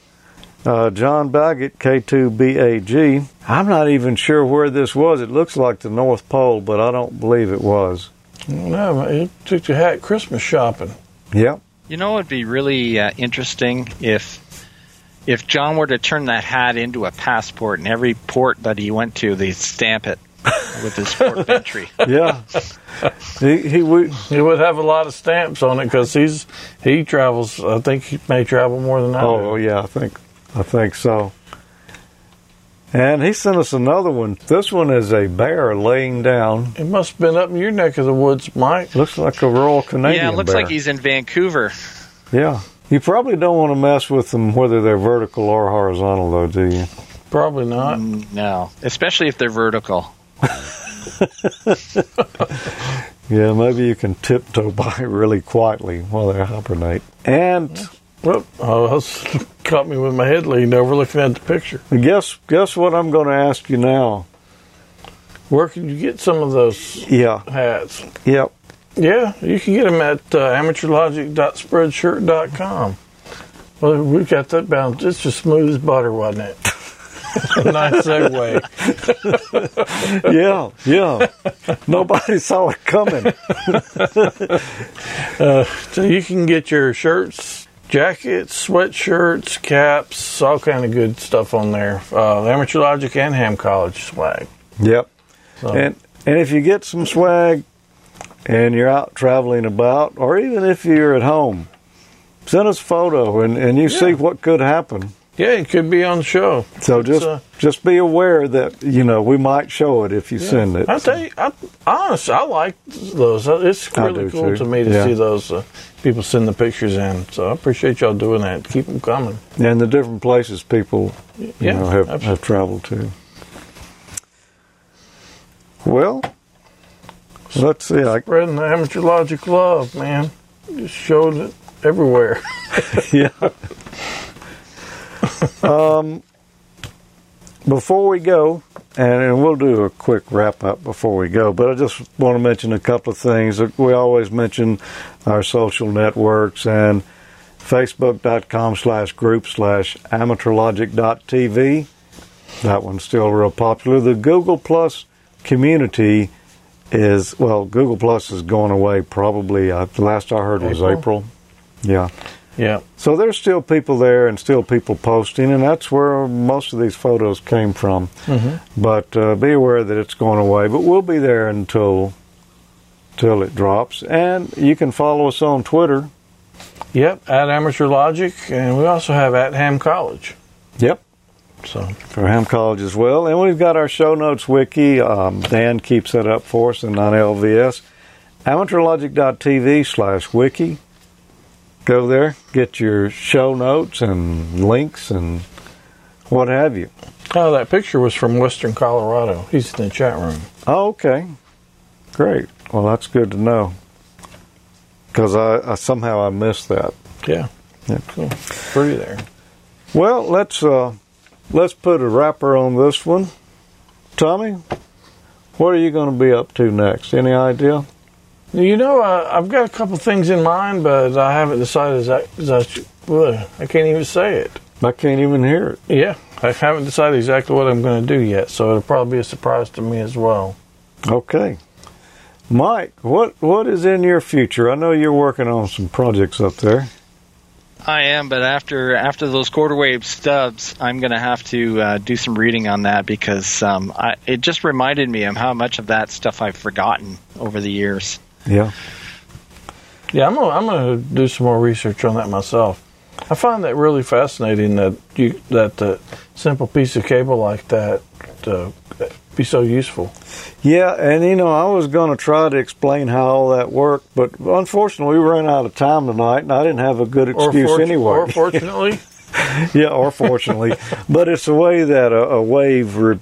uh, John Baggett, K two B A G. I'm not even sure where this was. It looks like the North Pole, but I don't believe it was. No, it took The Hat Christmas shopping. Yep. You know, it would be really uh, interesting if if John were to turn that hat into a passport, and every port that he went to, they'd stamp it. with his port of entry. Yeah, he he would he would have a lot of stamps on it because he's he travels. I think he may travel more than I do. Oh yeah, I think I think so. And he sent us another one. This one is a bear laying down. It must have been up in your neck of the woods, Mike. Looks like a rural Canadian bear. Yeah, it looks bear. like he's in Vancouver. Yeah. You probably don't want to mess with them whether they're vertical or horizontal, though, do you? Probably not. Mm, no. Especially if they're vertical. Yeah, maybe you can tiptoe by really quietly while they hibernate. And... Well, uh, caught me with my head leaned over looking at the picture. Guess guess what I'm going to ask you now. Where can you get some of those yeah. hats? Yep. Yeah, you can get them at uh, amateurlogic dot spreadshirt dot com. Well, we got that bound. It's as smooth as butter, wasn't it? Nice segue. yeah, yeah. Nobody saw it coming. uh, so you can get your shirts, jackets, sweatshirts, caps, all kind of good stuff on there. Uh, Amateur Logic and Ham College swag. Yep. So. And and if you get some swag and you're out traveling about, or even if you're at home, send us a photo and, and you yeah. see what could happen. Yeah, it could be on the show. So it's just uh, just be aware that, you know, we might show it if you yeah. send it. I tell you, I, honestly, I like those. It's really cool too. to me to yeah. see those uh, people send the pictures in. So I appreciate y'all doing that. Keep them coming. And the different places people you yeah, know, have, have traveled to. Well, let's see. Spreading the Amateur Logic love, man. Just showed it everywhere. yeah. um, before we go, and, and we'll do a quick wrap-up before we go, but I just want to mention a couple of things. We always mention our social networks and facebook.com slash group slash amateurlogic.tv. That one's still real popular. The Google Plus community is, well, Google Plus is going away probably, uh, the last I heard was April. Yeah. Yeah. So there's still people there and still people posting, and that's where most of these photos came from. Mm-hmm. But uh, be aware that it's going away. But we'll be there until, until it drops. And you can follow us on Twitter. Yep, at Amateur Logic, and we also have at Ham College. Yep. So for Ham College as well. And we've got our show notes wiki. Um, Dan keeps that up for us, and not L V S. amateurlogic.tv slash wiki. Go there, get your show notes and links and what have you. Oh, that picture was from Western Colorado. He's in the chat room. Oh, okay. Great. Well, that's good to know. Because I, I somehow I missed that. Yeah. Yeah. Cool. Pretty there. Well, let's uh, let's put a wrapper on this one. Tommy, what are you going to be up to next? Any idea? You know, I, I've got a couple things in mind, but I haven't decided exactly. I, I can't even say it. I can't even hear it. Yeah, I haven't decided exactly what I'm going to do yet, so it'll probably be a surprise to me as well. Okay, Mike, what what is in your future? I know you're working on some projects up there. I am, but after after those quarter wave stubs, I'm going to have to uh, do some reading on that because um, I, it just reminded me of how much of that stuff I've forgotten over the years. Yeah, yeah, I'm gonna, I'm gonna do some more research on that myself. I find that really fascinating that you that a uh, simple piece of cable like that to uh, be so useful. Yeah, and you know, I was gonna try to explain how all that worked, but unfortunately, we ran out of time tonight, and I didn't have a good excuse or for- anyway. Or fortunately, yeah, or fortunately, but it's the way that a, a wave. Re-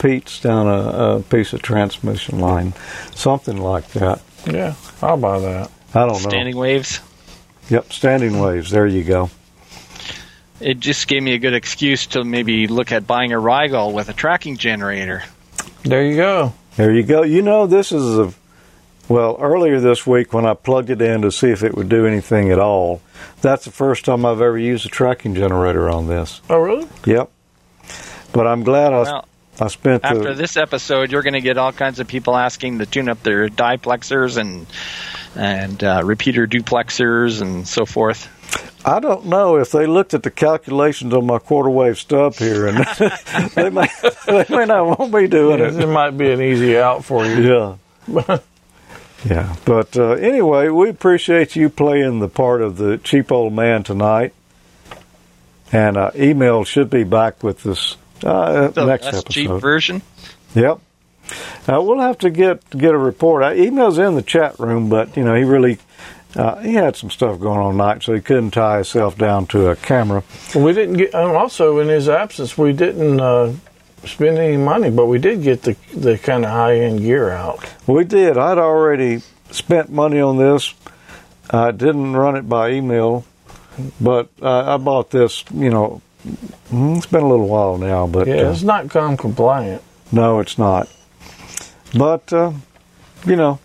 Pete's down a, a piece of transmission line, something like that. Yeah, I'll buy that. I don't know. Standing waves? Yep, standing waves. There you go. It just gave me a good excuse to maybe look at buying a Rigel with a tracking generator. There you go. There you go. You know, this is a... Well, earlier this week when I plugged it in to see if it would do anything at all, that's the first time I've ever used a tracking generator on this. Oh, really? Yep. But I'm glad I... Well, I spent the, after this episode, you're going to get all kinds of people asking to tune up their diplexers and and uh, repeater duplexers and so forth. I don't know if they looked at the calculations on my quarter wave stub here, and they may they may not want me doing it. It might be an easy out for you. Yeah. Yeah. But uh, anyway, we appreciate you playing the part of the cheap old man tonight. And uh, email should be back with this uh, so next that's episode. Cheap version. Yep. Uh, we'll have to get get a report. Uh, email's in the chat room, but you know he really uh, he had some stuff going on tonight, so he couldn't tie himself down to a camera. Well, we didn't get. Um, also, in his absence, we didn't uh, spend any money, but we did get the the kind of high end gear out. We did. I'd already spent money on this. I didn't run it by email. But uh, I bought this, you know, it's been a little while now. But yeah, it's uh, not C O M compliant. No, it's not. But, uh, you know,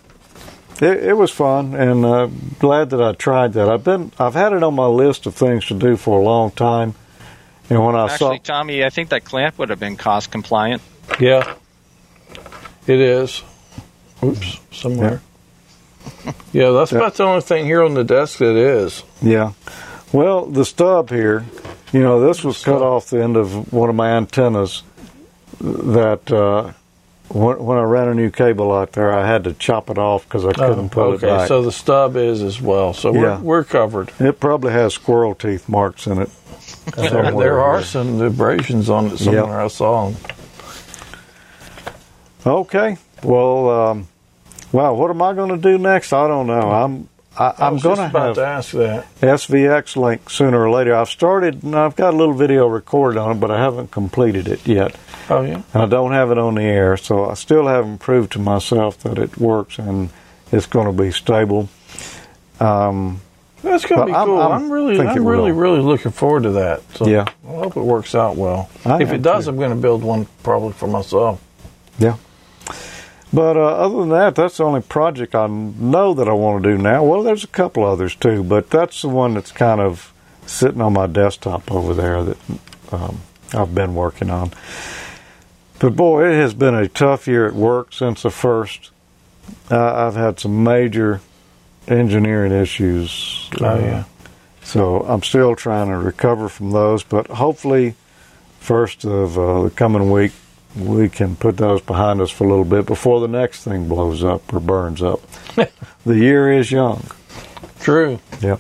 it, it was fun, and uh, glad that I tried that. I've been, I've had it on my list of things to do for a long time. And when I Actually, saw... Tommy, I think that clamp would have been cost compliant. Yeah, it is. Oops, somewhere. Yeah, yeah that's yeah. about the only thing here on the desk that is. Yeah. Well, the stub here, you know, this was cut off the end of one of my antennas that uh, when, when I ran a new cable out there, I had to chop it off because I couldn't oh, put okay. it back. Okay, so the stub is as well, so yeah. we're, we're covered. It probably has squirrel teeth marks in it. There, there are some abrasions on it somewhere. Yep. I saw them. Okay, well, um, wow, what am I going to do next? I don't know. I'm... I, I'm going to have to ask that S V X Link sooner or later. I've started, and I've got a little video recorded on it, but I haven't completed it yet. Oh, yeah? And I don't have it on the air, so I still haven't proved to myself that it works and it's going to be stable. Um, That's going to be cool. I'm, I'm, I'm really, I'm really, really looking forward to that. So yeah. I hope it works out well. I if it does, too. I'm going to build one probably for myself. Yeah. But uh, other than that, that's the only project I know that I want to do now. Well, there's a couple others, too, but that's the one that's kind of sitting on my desktop over there that um, I've been working on. But, boy, it has been a tough year at work since the first. Uh, I've had some major engineering issues. Oh, yeah. Uh, so I'm still trying to recover from those, but hopefully first of uh, the coming week, we can put those behind us for a little bit before the next thing blows up or burns up. The year is young. True. Yep.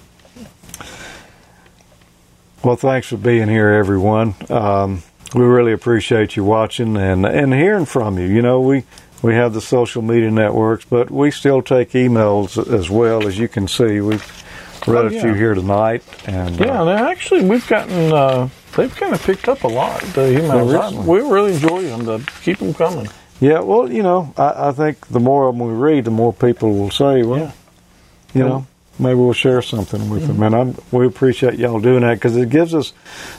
Well, thanks for being here, everyone. Um, we really appreciate you watching and, and hearing from you. You know, we, we have the social media networks, but we still take emails as well, as you can see. We've read oh, yeah. a few here tonight. And Yeah, uh, and actually we've gotten... Uh, They've kind of picked up a lot, the emails. We really enjoy them. To keep them coming. Yeah, well, you know, I, I think the more of them we read, the more people will say, well, yeah. you yeah. know, maybe we'll share something with mm-hmm. them. And I'm, we appreciate y'all doing that because it gives us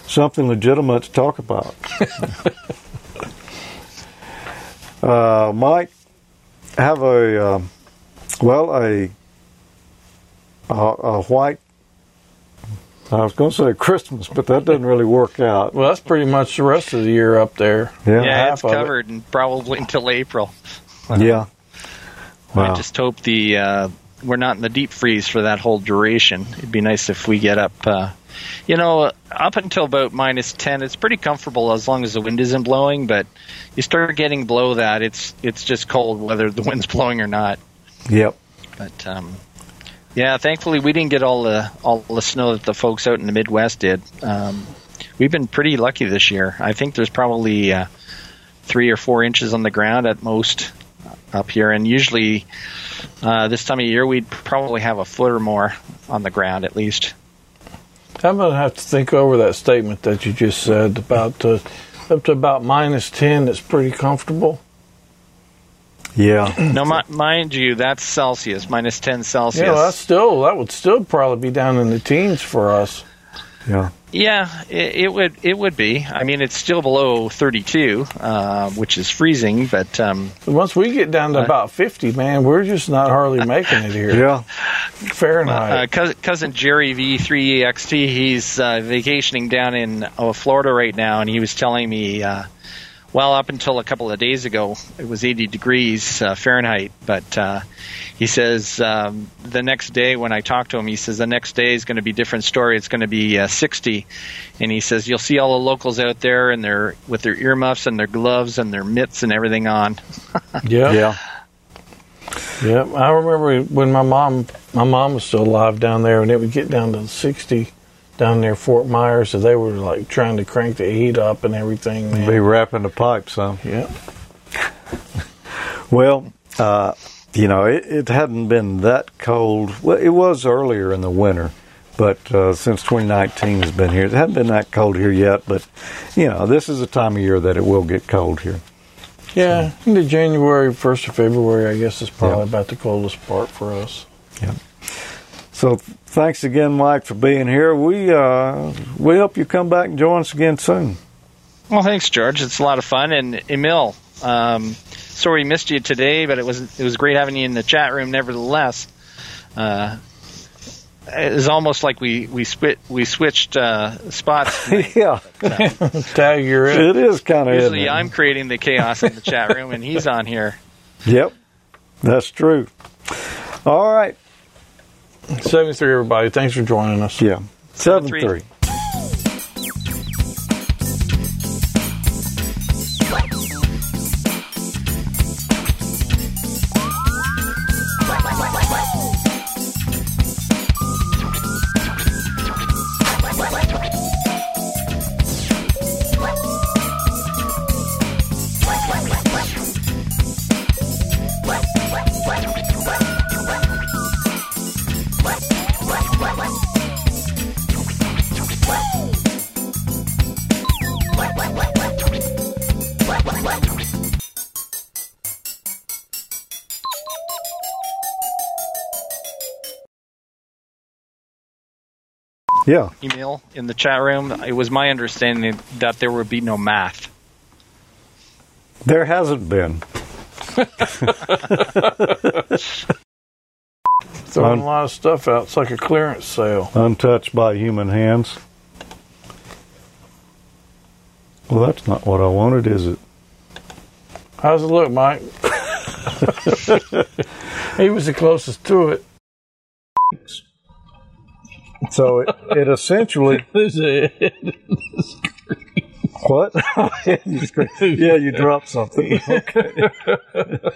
something legitimate to talk about. uh, Mike, have a, uh, well, a, a, a white, I was going to say Christmas, but that doesn't really work out. Well, that's pretty much the rest of the year up there. Yeah, yeah it's covered it. and probably until April. Yeah. Wow. I just hope the uh, we're not in the deep freeze for that whole duration. It'd be nice if we get up, uh, you know, up until about minus ten. It's pretty comfortable as long as the wind isn't blowing, but you start getting below that, it's, it's just cold whether the wind's blowing or not. Yep. But, um yeah, thankfully we didn't get all the all the snow that the folks out in the Midwest did. Um, we've been pretty lucky this year. I think there's probably uh, three or four inches on the ground at most up here, and usually uh, this time of year we'd probably have a foot or more on the ground at least. I'm going to have to think over that statement that you just said about uh, up to about minus ten. It's pretty comfortable. Yeah. Now, mind you, that's Celsius, minus ten Celsius. Yeah, that's still, that would still probably be down in the teens for us. Yeah. Yeah, it, it would it would be. I mean, it's still below thirty-two, uh, which is freezing, but... Um, Once we get down to uh, about fifty, man, we're just not hardly making it here. Yeah. Fahrenheit. Uh, uh, cousin Jerry V three E X T, he's uh, vacationing down in oh, Florida right now, and he was telling me... Uh, Well, up until a couple of days ago, it was eighty degrees uh, Fahrenheit. But uh, he says um, the next day when I talked to him, he says the next day is going to be a different story. It's going to be uh, sixty. And he says you'll see all the locals out there and they're with their earmuffs and their gloves and their mitts and everything on. Yeah. Yeah. Yeah. I remember when my mom, my mom was still alive down there, and it would get down to sixty. Down near Fort Myers, so they were like trying to crank the heat up and everything. Man. Be wrapping the pipes, huh? Yeah. Well, uh, you know, it, it hadn't been that cold. Well, it was earlier in the winter, but uh, since twenty nineteen has been here, it hadn't been that cold here yet. But you know, this is the time of year that it will get cold here. Yeah, so. Into January, first of February, I guess is probably yeah. about the coldest part for us. Yeah. So thanks again, Mike, for being here. We uh, we hope you come back and join us again soon. Well, thanks, George. It's a lot of fun. And Emil, um, sorry we missed you today, but it was it was great having you in the chat room. Nevertheless, uh, it was almost like we we split we switched uh, spots. Yeah, tag you're in. It is kind of usually I'm creating the chaos in the chat room, and he's on here. Yep, that's true. All right. seven three, everybody. Thanks for joining us. Yeah. seven three. Yeah. Email in the chat room. It was my understanding that there would be no math. There hasn't been. Throwing a lot of stuff out. It's like a clearance sale. Untouched by human hands. Well, that's not what I wanted, is it? How's it look, Mike? He was the closest to it. So it, it essentially. There's a head in the screen. What? Oh, head in the screen. Yeah, you dropped something. Okay.